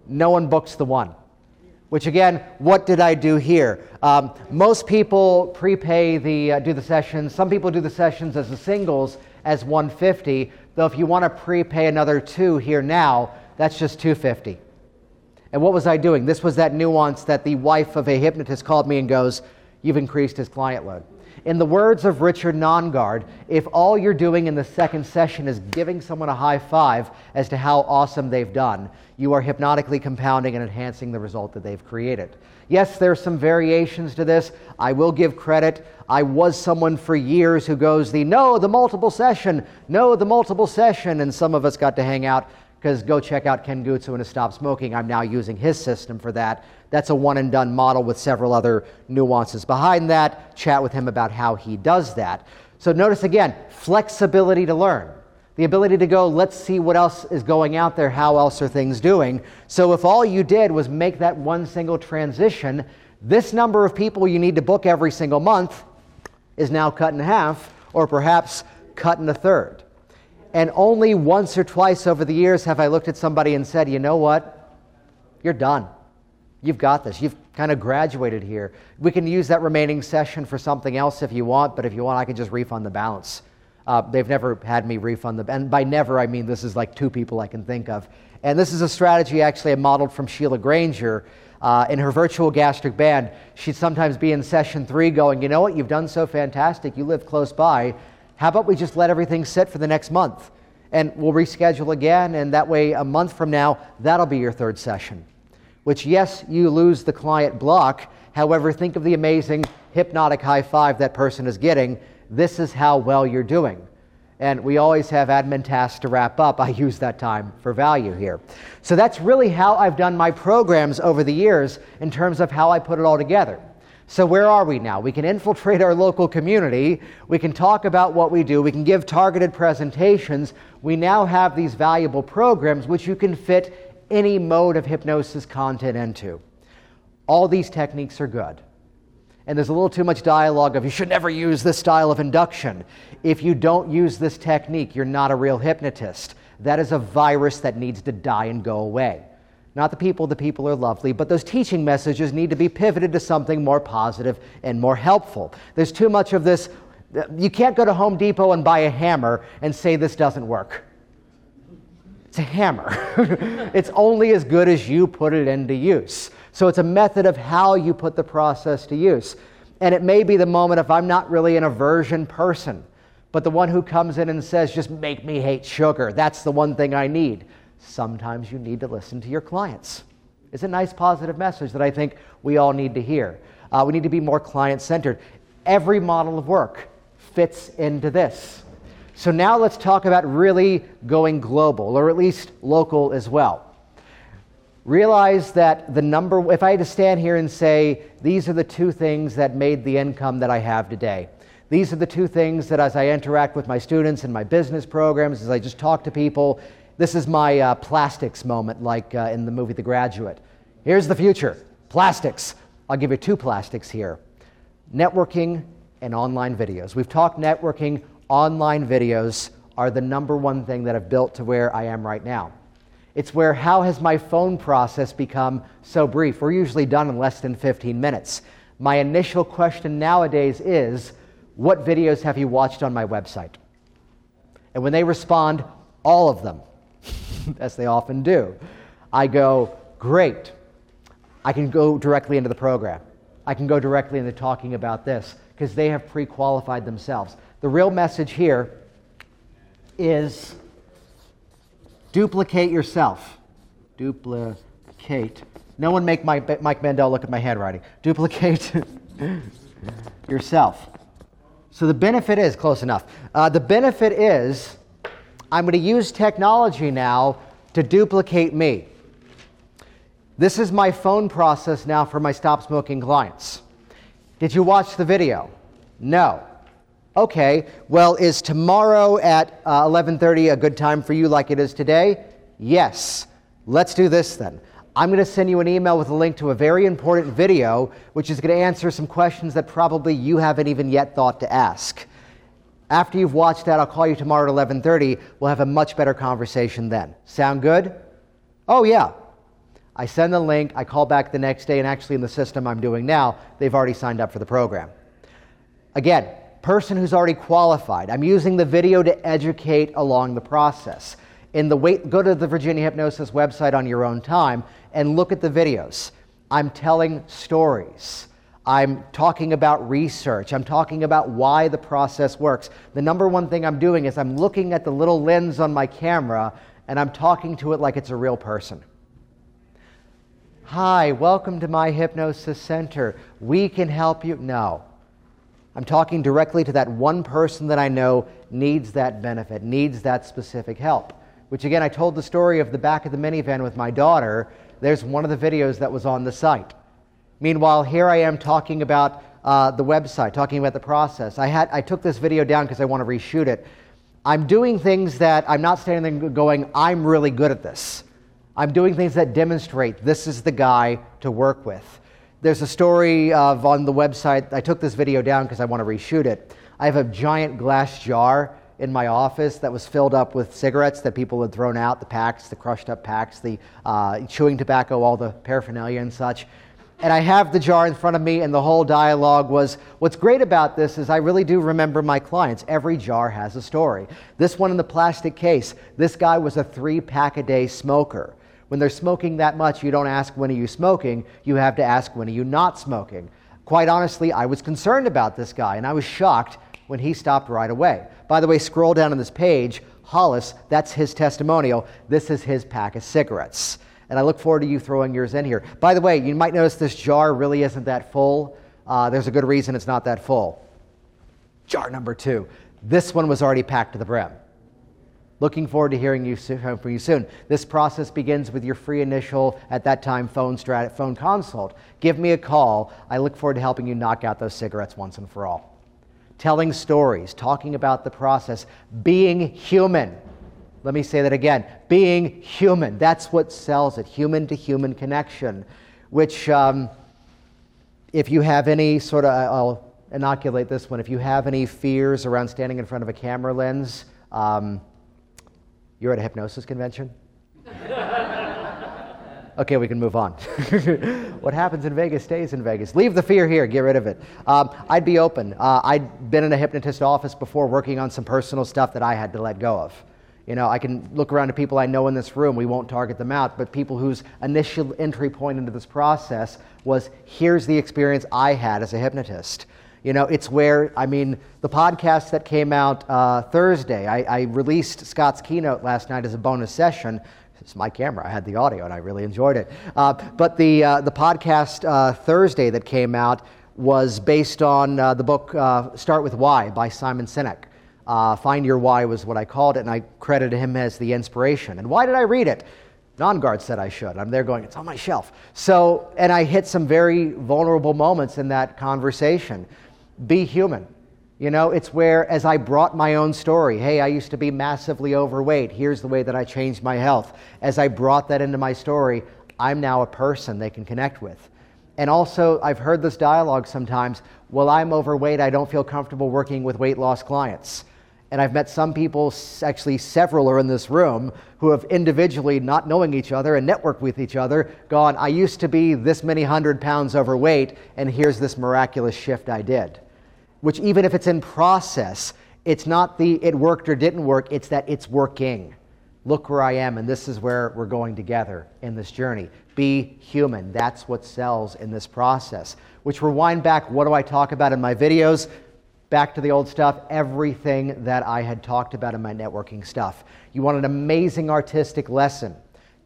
No one books the 1, which again, what did I do here? Most people prepay do the sessions. Some people do the sessions as the singles as 150, though if you want to prepay another 2 here now, that's just 250. And what was I doing? This was that nuance that the wife of a hypnotist called me and goes, you've increased his client load. In the words of Richard Nongard, if all you're doing in the second session is giving someone a high five as to how awesome they've done, you are hypnotically compounding and enhancing the result that they've created. Yes, there are some variations to this. I will give credit. I was someone for years who goes, the multiple session, and some of us got to hang out because go check out Ken Gutsu and his Stop Smoking. I'm now using his system for that. That's a one-and-done model with several other nuances behind that. Chat with him about how he does that. So notice again, flexibility to learn. The ability to go, let's see what else is going out there, how else are things doing. So if all you did was make that one single transition, this number of people you need to book every single month is now cut in half, or perhaps cut in a third. And only once or twice over the years have I looked at somebody and said, you know what? You're done. You've got this. You've kind of graduated here. We can use that remaining session for something else if you want, but if you want, I can just refund the balance. They've never had me refund the balance. And by never, I mean this is like 2 people I can think of. And this is a strategy actually I modeled from Sheila Granger. In her virtual gastric band, she'd sometimes be in session 3 going, you know what? You've done so fantastic. You live close by. How about we just let everything sit for the next month? and we'll reschedule again, and that way a month from now, that'll be your third session. Which, yes, you lose the client block. However, think of the amazing hypnotic high five that person is getting. This is how well you're doing. And we always have admin tasks to wrap up. I use that time for value here. So that's really how I've done my programs over the years in terms of how I put it all together. So where are we now? We can infiltrate our local community. We can talk about what we do. We can give targeted presentations. We now have these valuable programs which you can fit any mode of hypnosis content into. All these techniques are good. And there's a little too much dialogue of you should never use this style of induction. If you don't use this technique, you're not a real hypnotist. That is a virus that needs to die and go away. Not the people are lovely, but those teaching messages need to be pivoted to something more positive and more helpful. There's too much of this. You can't go to Home Depot and buy a hammer and say this doesn't work. It's a hammer. It's only as good as you put it into use. So it's a method of how you put the process to use. And it may be the moment if I'm not really an aversion person, but the one who comes in and says, just make me hate sugar. That's the one thing I need. Sometimes you need to listen to your clients. It's a nice positive message that I think we all need to hear. We need to be more client-centered. Every model of work fits into this. So now let's talk about really going global, or at least local as well. Realize that the number, if I had to stand here and say, these are the two things that made the income that I have today. These are the two things that as I interact with my students and my business programs, as I just talk to people, this is my plastics moment, like in the movie The Graduate. Here's the future, plastics. I'll give you two plastics here. Networking and online videos. We've talked networking. Online videos are the number one thing that have built to where I am right now. It's where how has my phone process become so brief? We're usually done in less than 15 minutes. My initial question nowadays is, what videos have you watched on my website? And when they respond, all of them, as they often do, I go, great. I can go directly into the program. I can go directly into talking about this because they have pre-qualified themselves. The real message here is duplicate yourself. Duplicate. No one make Mike Mandel look at my handwriting. Duplicate yourself. So the benefit is, close enough. The benefit is I'm going to use technology now to duplicate me. This is my phone process now for my stop smoking clients. Did you watch the video? No. Okay, well, is tomorrow at 11:30 a good time for you like it is today? Yes. Let's do this then. I'm going to send you an email with a link to a very important video, which is going to answer some questions that probably you haven't even yet thought to ask. After you've watched that, I'll call you tomorrow at 11:30. We'll have a much better conversation then. Sound good? Oh, yeah. I send the link. I call back the next day, and actually in the system I'm doing now, they've already signed up for the program. Again, person who's already qualified. I'm using the video to educate along the process. Go to the Virginia Hypnosis website on your own time and look at the videos. I'm telling stories. I'm talking about research. I'm talking about why the process works. The number one thing I'm doing is I'm looking at the little lens on my camera and I'm talking to it like it's a real person. Hi, welcome to my hypnosis center. We can help you. No. I'm talking directly to that one person that I know needs that benefit, needs that specific help. Which again, I told the story of the back of the minivan with my daughter. There's one of the videos that was on the site. Meanwhile, here I am talking about the website, talking about the process. I took this video down because I want to reshoot it. I'm doing things that I'm not standing there going, I'm really good at this. I'm doing things that demonstrate this is the guy to work with. There's a story of on the website. I took this video down because I want to reshoot it. I have a giant glass jar in my office that was filled up with cigarettes that people had thrown out, the packs, the crushed up packs, the chewing tobacco, all the paraphernalia and such. And I have the jar in front of me, and the whole dialogue was, what's great about this is I really do remember my clients. Every jar has a story. This one in the plastic case, this guy was a 3-pack-a-day smoker. When they're smoking that much, you don't ask when are you smoking, you have to ask when are you not smoking. Quite honestly, I was concerned about this guy, and I was shocked when he stopped right away. By the way, scroll down on this page, Hollis, that's his testimonial. This is his pack of cigarettes. And I look forward to you throwing yours in here. By the way, you might notice this jar really isn't that full. There's a good reason it's not that full. Jar number two. This one was already packed to the brim. Looking forward to hearing from you soon. This process begins with your free initial, at that time, phone consult. Give me a call. I look forward to helping you knock out those cigarettes once and for all. Telling stories, talking about the process, being human. Let me say that again. Being human. That's what sells it. Human-to-human connection, which if you have any sort of, I'll inoculate this one. If you have any fears around standing in front of a camera lens, you're at a hypnosis convention? Okay, we can move on. What happens in Vegas stays in Vegas. Leave the fear here. Get rid of it. I'd be open. I'd been in a hypnotist office before working on some personal stuff that I had to let go of. You know, I can look around to people I know in this room. We won't target them out, but people whose initial entry point into this process was, here's the experience I had as a hypnotist. You know, it's where, I mean, the podcast that came out Thursday, I released Scott's keynote last night as a bonus session. It's my camera. I had the audio, and I really enjoyed it. But the podcast Thursday that came out was based on the book Start With Why by Simon Sinek. Find Your Why was what I called it, and I credited him as the inspiration. And why did I read it? Non-guard said I should. I'm there going, it's on my shelf. So, and I hit some very vulnerable moments in that conversation. Be human. You know, it's where, as I brought my own story, hey, I used to be massively overweight. Here's the way that I changed my health. As I brought that into my story, I'm now a person they can connect with. And also, I've heard this dialogue sometimes, well, I'm overweight. I don't feel comfortable working with weight loss clients. And I've met some people, actually several are in this room, who have individually, not knowing each other and networked with each other, gone, I used to be this many 100 pounds overweight, and here's this miraculous shift I did. Which, even if it's in process, it's not the it worked or didn't work, it's that it's working. Look where I am, and this is where we're going together in this journey. Be human. That's what sells in this process. Which, rewind back, what do I talk about in my videos? Back to the old stuff, everything that I had talked about in my networking stuff. You want an amazing artistic lesson?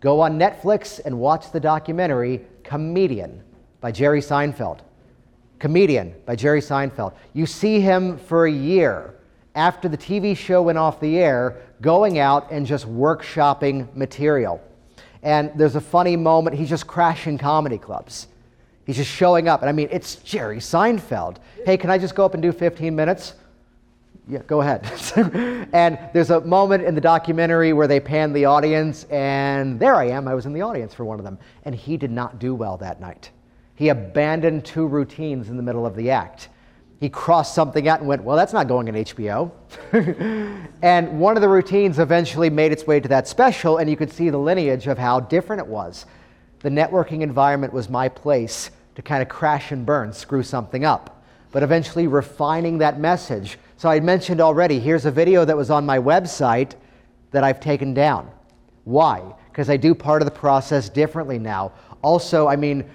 Go on Netflix and watch the documentary Comedian by Jerry Seinfeld. Comedian by Jerry Seinfeld. You see him for a year after the TV show went off the air, going out and just workshopping material. And there's a funny moment, he's just crashing comedy clubs. He's just showing up. And I mean, it's Jerry Seinfeld. Hey, can I just go up and do 15 minutes? Yeah, go ahead. And there's a moment in the documentary where they pan the audience, and there I am. I was in the audience for one of them. And he did not do well that night. He abandoned two routines in the middle of the act. He crossed something out and went, well, that's not going in HBO. And one of the routines eventually made its way to that special, and you could see the lineage of how different it was. The networking environment was my place to kind of crash and burn, screw something up, but eventually refining that message. So I mentioned already, here's a video that was on my website that I've taken down. Why? Because I do part of the process differently now. Also, I mean,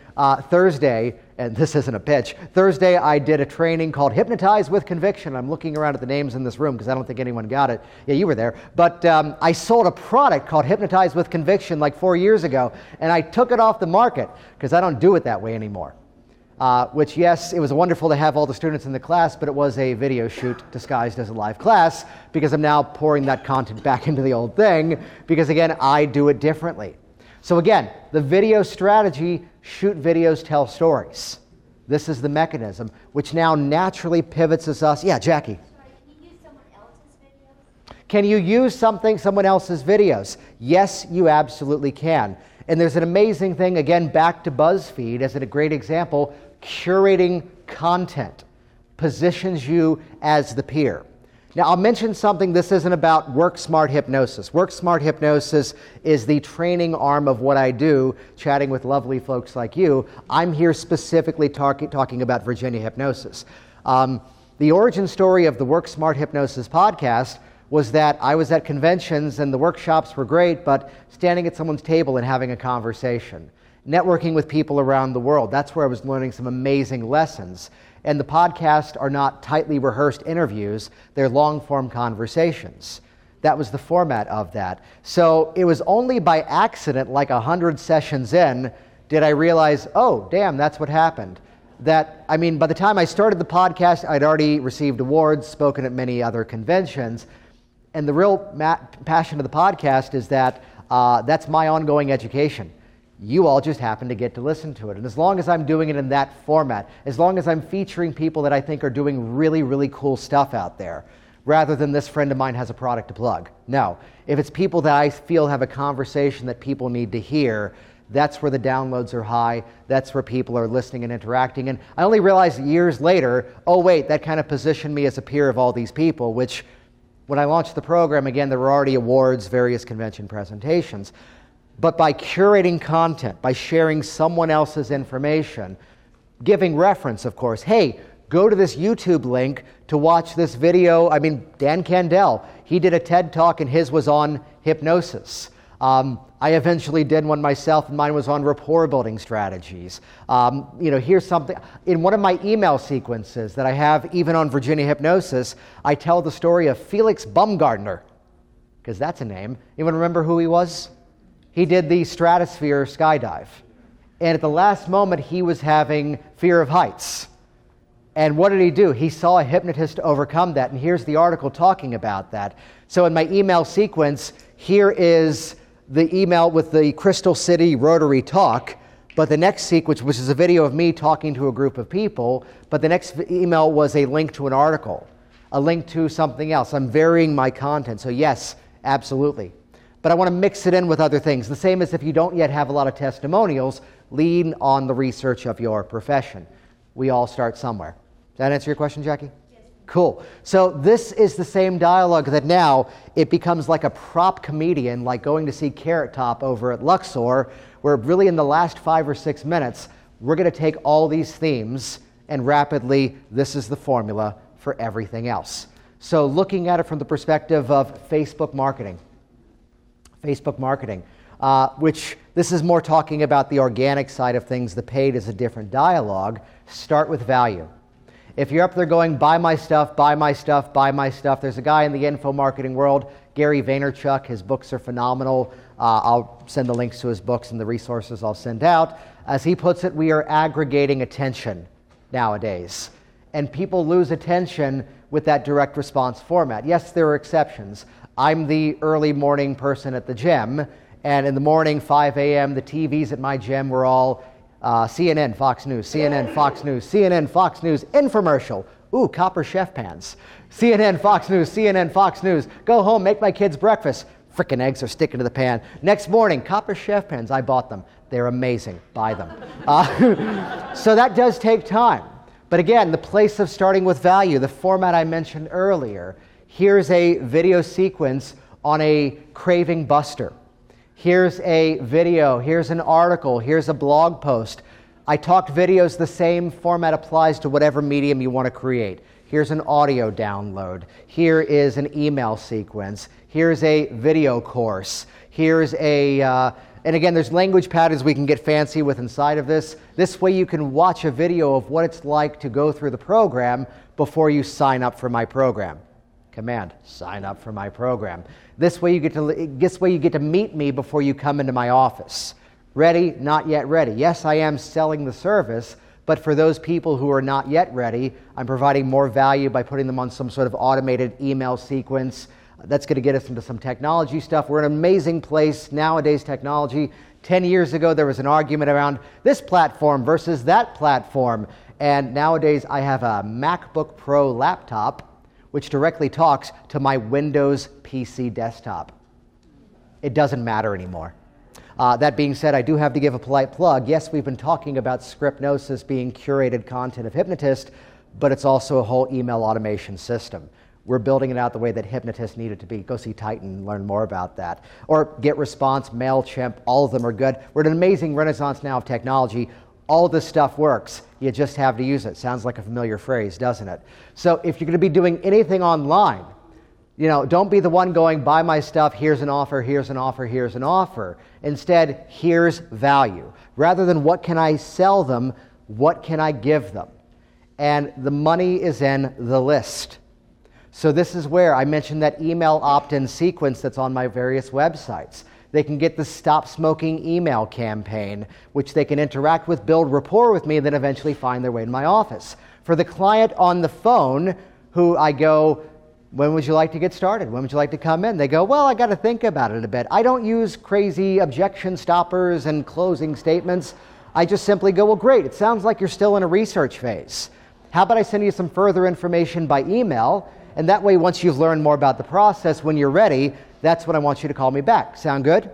Thursday, and this isn't a pitch, Thursday I did a training called Hypnotize with Conviction. I'm looking around at the names in this room because I don't think anyone got it. Yeah, you were there. But I sold a product called Hypnotize with Conviction like 4 years ago, and I took it off the market because I don't do it that way anymore. Which, yes, it was wonderful to have all the students in the class, but it was a video shoot disguised as a live class because I'm now pouring that content back into the old thing because, again, I do it differently. So, again, the video strategy, shoot videos, tell stories. This is the mechanism, which now naturally pivots us. Yeah, Jackie? Sorry, can you use someone else's videos? Can you use someone else's videos? Yes, you absolutely can. And there's an amazing thing, again, back to BuzzFeed as a great example. Curating content positions you as the peer. Now, I'll mention something. This isn't about Work Smart Hypnosis. Work Smart Hypnosis is the training arm of what I do, chatting with lovely folks like you. I'm here specifically talking about Virginia Hypnosis. The origin story of the Work Smart Hypnosis podcast was that I was at conventions and the workshops were great, but standing at someone's table and having a conversation. Networking with people around the world. That's where I was learning some amazing lessons. And the podcasts are not tightly rehearsed interviews. They're long-form conversations. That was the format of that. So it was only by accident, like 100 sessions in, did I realize, oh, damn, that's what happened. That, I mean, by the time I started the podcast, I'd already received awards, spoken at many other conventions. And the real passion of the podcast is that that's my ongoing education. You all just happen to get to listen to it. And as long as I'm doing it in that format, as long as I'm featuring people that I think are doing really, really cool stuff out there, rather than this friend of mine has a product to plug. No, if it's people that I feel have a conversation that people need to hear, that's where the downloads are high. That's where people are listening and interacting. And I only realized years later, oh wait, that kind of positioned me as a peer of all these people, which when I launched the program, again, there were already awards, various convention presentations. But by curating content, by sharing someone else's information, giving reference, of course, hey, go to this YouTube link to watch this video. I mean, Dan Candell, he did a TED Talk and his was on hypnosis. I eventually did one myself and mine was on rapport building strategies. You know, here's something, in one of my email sequences that I have even on Virginia Hypnosis, I tell the story of Felix Baumgartner, because that's a name. Anyone remember who he was? He did the stratosphere skydive. And at the last moment, he was having fear of heights. And what did he do? He saw a hypnotist overcome that. And here's the article talking about that. So in my email sequence, here is the email with the Crystal City Rotary talk. But the next sequence, which is a video of me talking to a group of people, but the next email was a link to an article, a link to something else. I'm varying my content. So yes, absolutely. But I want to mix it in with other things. The same as if you don't yet have a lot of testimonials, lean on the research of your profession. We all start somewhere. Does that answer your question, Jackie? Yes. Cool. So this is the same dialogue that now it becomes like a prop comedian, like going to see Carrot Top over at Luxor, where really in the last 5 or 6 minutes, we're going to take all these themes and rapidly, this is the formula for everything else. So looking at it from the perspective of Facebook marketing. Facebook marketing, which this is more talking about the organic side of things. The paid is a different dialogue. Start with value. If you're up there going, buy my stuff, buy my stuff, buy my stuff. There's a guy in the info marketing world, Gary Vaynerchuk. His books are phenomenal. I'll send the links to his books and the resources I'll send out. As he puts it, we are aggregating attention nowadays. And people lose attention with that direct response format. Yes, there are exceptions. I'm the early morning person at the gym, and in the morning, 5 a.m., the TVs at my gym were all CNN, Fox News, CNN, Fox News, CNN, Fox News, infomercial. Ooh, Copper Chef pans. CNN, Fox News, CNN, Fox News. Go home, make my kids breakfast. Frickin' eggs are sticking to the pan. Next morning, Copper Chef pans. I bought them. They're amazing. Buy them. So that does take time. But again, the place of starting with value, the format I mentioned earlier. Here's a video sequence on a craving buster. Here's a video, here's an article, here's a blog post. I talked videos, the same format applies to whatever medium you want to create. Here's an audio download. Here is an email sequence. Here's a video course. Here's a, and again, there's language patterns we can get fancy with inside of this. This way you can watch a video of what it's like to go through the program before you sign up for my program. Command, sign up for my program. This way you get to meet me before you come into my office. Ready? Not yet ready. Yes, I am selling the service, but for those people who are not yet ready, I'm providing more value by putting them on some sort of automated email sequence. That's going to get us into some technology stuff. We're in an amazing place nowadays, technology. 10 years ago, there was an argument around this platform versus that platform. And nowadays, I have a MacBook Pro laptop which directly talks to my Windows PC desktop. It doesn't matter anymore. That being said, I do have to give a polite plug. Yes, we've been talking about Scriptnosis being curated content of Hypnotist, but it's also a whole email automation system. We're building it out the way that Hypnotist needed to be. Go see Titan and learn more about that. Or GetResponse, MailChimp, all of them are good. We're at an amazing renaissance now of technology. All this stuff works. You just have to use it. Sounds like a familiar phrase, doesn't it? So if you're going to be doing anything online, you know, don't be the one going, buy my stuff, here's an offer, here's an offer, here's an offer. Instead, here's value. Rather than what can I sell them, what can I give them? And the money is in the list. So this is where I mentioned that email opt-in sequence that's on my various websites. They can get the Stop Smoking email campaign, which they can interact with, build rapport with me, and then eventually find their way to my office. For the client on the phone who I go, when would you like to get started? When would you like to come in? They go, well, I got to think about it a bit. I don't use crazy objection stoppers and closing statements. I just simply go, well, great. It sounds like you're still in a research phase. How about I send you some further information by email? And that way, once you've learned more about the process, when you're ready, that's when I want you to call me back. Sound good?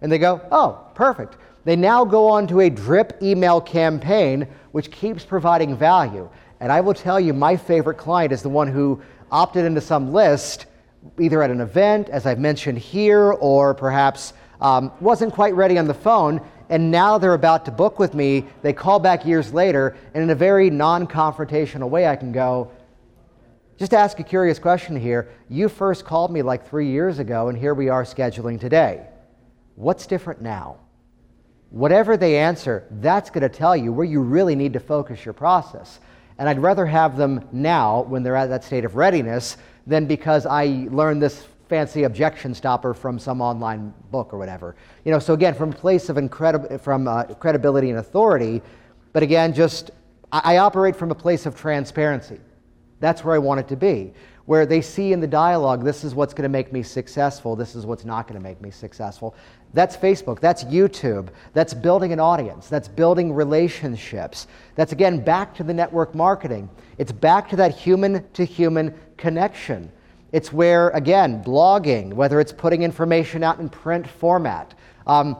And they go, oh, perfect. They now go on to a drip email campaign, which keeps providing value. And I will tell you, my favorite client is the one who opted into some list, either at an event, as I've mentioned here, or perhaps wasn't quite ready on the phone, and now they're about to book with me. They call back years later, and in a very non-confrontational way, I can go, just to ask a curious question here, you first called me like 3 years ago, and here we are scheduling today. What's different now? Whatever they answer, that's going to tell you where you really need to focus your process. And I'd rather have them now, when they're at that state of readiness, than because I learned this fancy objection stopper from some online book or whatever. You know, so again, from a place of credibility and authority, but again, just I operate from a place of transparency. That's where I want it to be, where they see in the dialogue, this is what's going to make me successful, this is what's not going to make me successful. That's Facebook, that's YouTube, that's building an audience, that's building relationships. That's, again, back to the network marketing. It's back to that human-to-human connection. It's where, again, blogging, whether it's putting information out in print format. I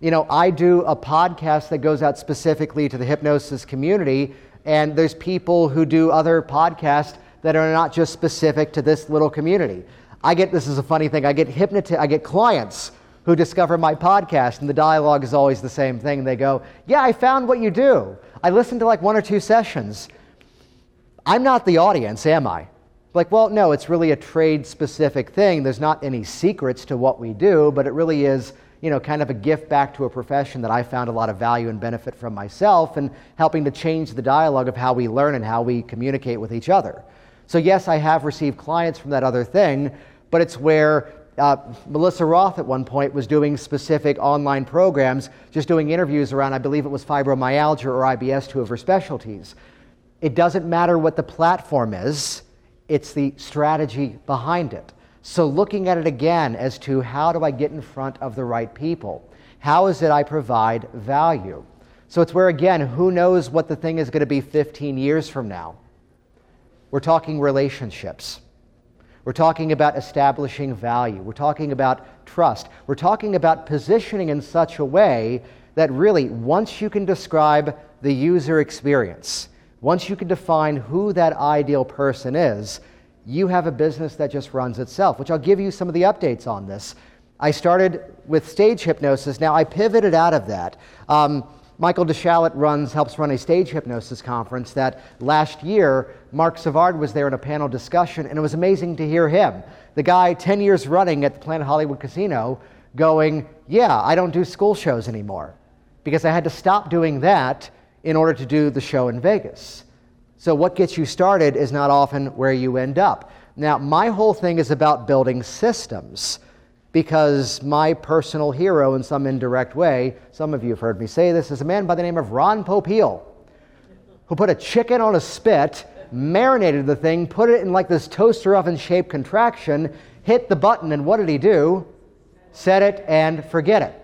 do a podcast that goes out specifically to the hypnosis community, and there's people who do other podcasts that are not just specific to this little community. This is a funny thing, I get clients who discover my podcast, and the dialogue is always the same thing. They go, yeah, I found what you do. I listened to like one or two sessions. I'm not the audience, am I? Like, well, no, it's really a trade-specific thing. There's not any secrets to what we do, but it really is, you know, kind of a gift back to a profession that I found a lot of value and benefit from myself, and helping to change the dialogue of how we learn and how we communicate with each other. So yes, I have received clients from that other thing, but it's where Melissa Roth at one point was doing specific online programs, just doing interviews around, I believe it was fibromyalgia or IBS, two of her specialties. It doesn't matter what the platform is, it's the strategy behind it. So looking at it again as to how do I get in front of the right people? How is it I provide value? So it's where, again, who knows what the thing is going to be 15 years from now? We're talking relationships. We're talking about establishing value. We're talking about trust. We're talking about positioning in such a way that really, once you can describe the user experience, once you can define who that ideal person is, you have a business that just runs itself, which I'll give you some of the updates on this. I started with stage hypnosis. Now, I pivoted out of that. Michael DeSchalit helps run a stage hypnosis conference that last year, Mark Savard was there in a panel discussion, and it was amazing to hear him. The guy 10 years running at the Planet Hollywood Casino going, yeah, I don't do school shows anymore because I had to stop doing that in order to do the show in Vegas. So what gets you started is not often where you end up. Now, my whole thing is about building systems, because my personal hero in some indirect way, some of you have heard me say this, is a man by the name of Ron Popeil, who put a chicken on a spit, marinated the thing, put it in like this toaster oven-shaped contraction, hit the button, and what did he do? Set it and forget it.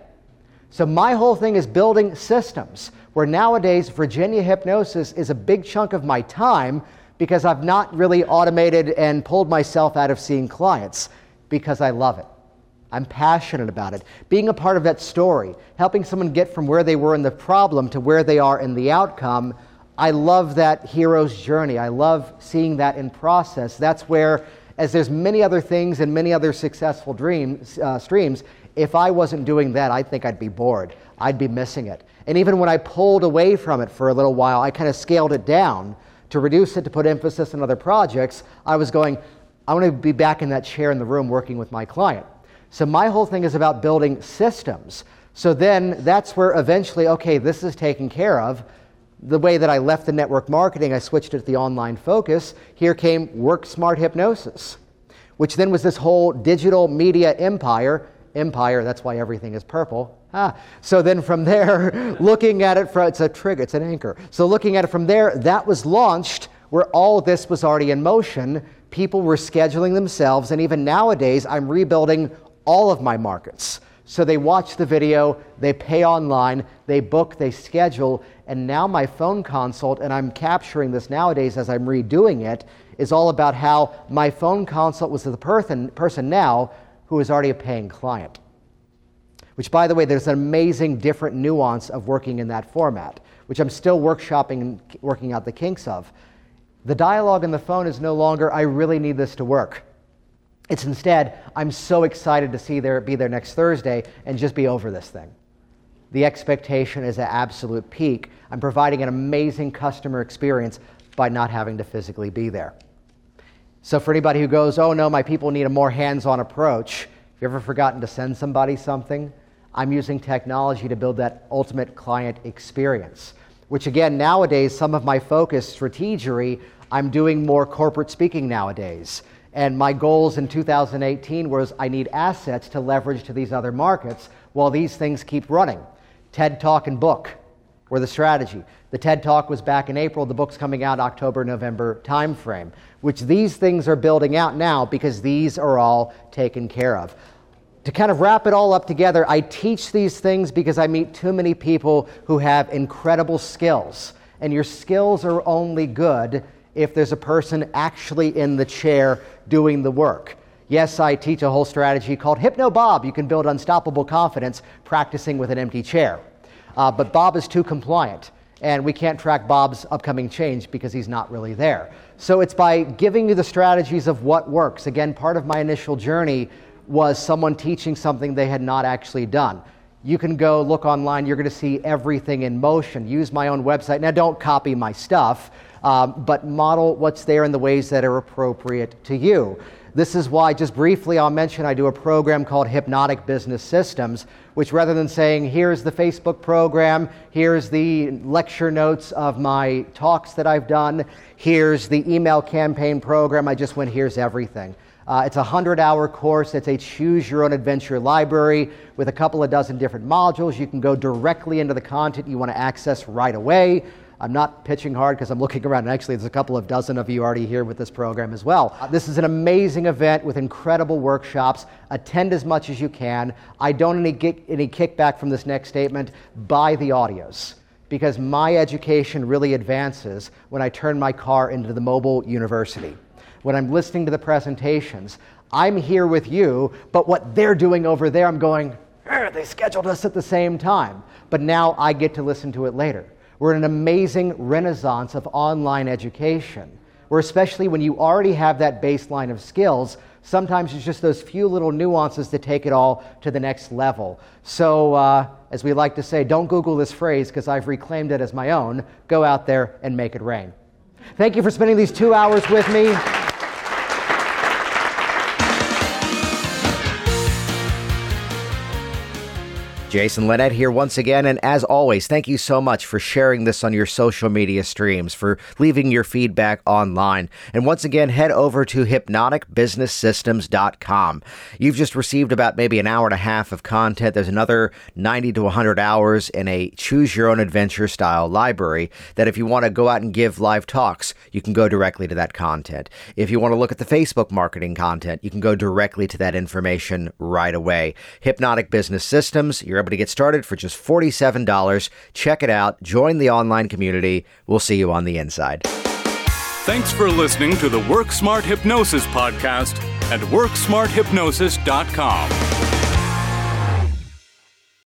So my whole thing is building systems, where nowadays Virginia Hypnosis is a big chunk of my time because I've not really automated and pulled myself out of seeing clients because I love it. I'm passionate about it. Being a part of that story, helping someone get from where they were in the problem to where they are in the outcome, I love that hero's journey. I love seeing that in process. That's where, as there's many other things and many other successful streams, if I wasn't doing that, I think I'd be bored. I'd be missing it. And even when I pulled away from it for a little while, I kind of scaled it down to reduce it, to put emphasis on other projects. I was going, I want to be back in that chair in the room working with my client. So my whole thing is about building systems. So then that's where eventually, okay, this is taken care of. the way that I left the network marketing, I switched it to the online focus. Here came Work Smart Hypnosis, which then was this whole digital media empire. Empire, that's why everything is purple. So then from there, looking at it, it's a trigger, it's an anchor. So looking at it from there, that was launched where all this was already in motion. People were scheduling themselves, and even nowadays, I'm rebuilding all of my markets. So they watch the video, they pay online, they book, they schedule, and now my phone consult, and I'm capturing this nowadays as I'm redoing it, is all about how my phone consult was the person now who is already a paying client. Which, by the way, there's an amazing different nuance of working in that format, which I'm still workshopping and working out the kinks of. The dialogue on the phone is no longer, I really need this to work. It's instead, I'm so excited to see there be there next Thursday and just be over this thing. The expectation is at absolute peak. I'm providing an amazing customer experience by not having to physically be there. So for anybody who goes, oh no, my people need a more hands-on approach, have you ever forgotten to send somebody something? I'm using technology to build that ultimate client experience, which again, nowadays, some of my focus, strategery, I'm doing more corporate speaking nowadays. And my goals in 2018 was I need assets to leverage to these other markets while these things keep running. TED Talk and book were the strategy. The TED Talk was back in April. The book's coming out October, November timeframe, which these things are building out now because these are all taken care of. To kind of wrap it all up together, I teach these things because I meet too many people who have incredible skills. And your skills are only good if there's a person actually in the chair doing the work. Yes, I teach a whole strategy called HypnoBob. You can build unstoppable confidence practicing with an empty chair. But Bob is too compliant, and we can't track Bob's upcoming change because he's not really there. So it's by giving you the strategies of what works. Again, part of my initial journey was someone teaching something they had not actually done. You can go look online. You're going to see everything in motion. Use my own website. Now, don't copy my stuff. But model what's there in the ways that are appropriate to you. This is why, just briefly, I'll mention I do a program called Hypnotic Business Systems, which rather than saying, here's the Facebook program, here's the lecture notes of my talks that I've done, here's the email campaign program, I just went, here's everything. It's a 100-hour course. It's a choose-your-own-adventure library with a couple of dozen different modules. You can go directly into the content you want to access right away. I'm not pitching hard because I'm looking around, and actually there's a couple of dozen of you already here with this program as well. This is an amazing event with incredible workshops. Attend as much as you can. I don't get any kickback from this next statement. Buy the audios, because my education really advances when I turn my car into the mobile university. When I'm listening to the presentations, I'm here with you, but what they're doing over there, I'm going, they scheduled us at the same time. But now I get to listen to it later. We're in an amazing renaissance of online education, where especially when you already have that baseline of skills, sometimes it's just those few little nuances to take it all to the next level. So as we like to say, don't Google this phrase because I've reclaimed it as my own. Go out there and make it rain. Thank you for spending these 2 hours with me. Jason Linett here once again, and as always, thank you so much for sharing this on your social media streams, for leaving your feedback online. And once again, head over to hypnoticbusinesssystems.com. You've just received about maybe an hour and a half of content. There's another 90 to 100 hours in a choose-your-own-adventure style library that if you want to go out and give live talks, you can go directly to that content. If you want to look at the Facebook marketing content, you can go directly to that information right away. Hypnotic Business Systems, you're able to get started for just $47. Check it out. Join the online community. We'll see you on the inside. Thanks for listening to the Work Smart Hypnosis podcast at WorkSmartHypnosis.com.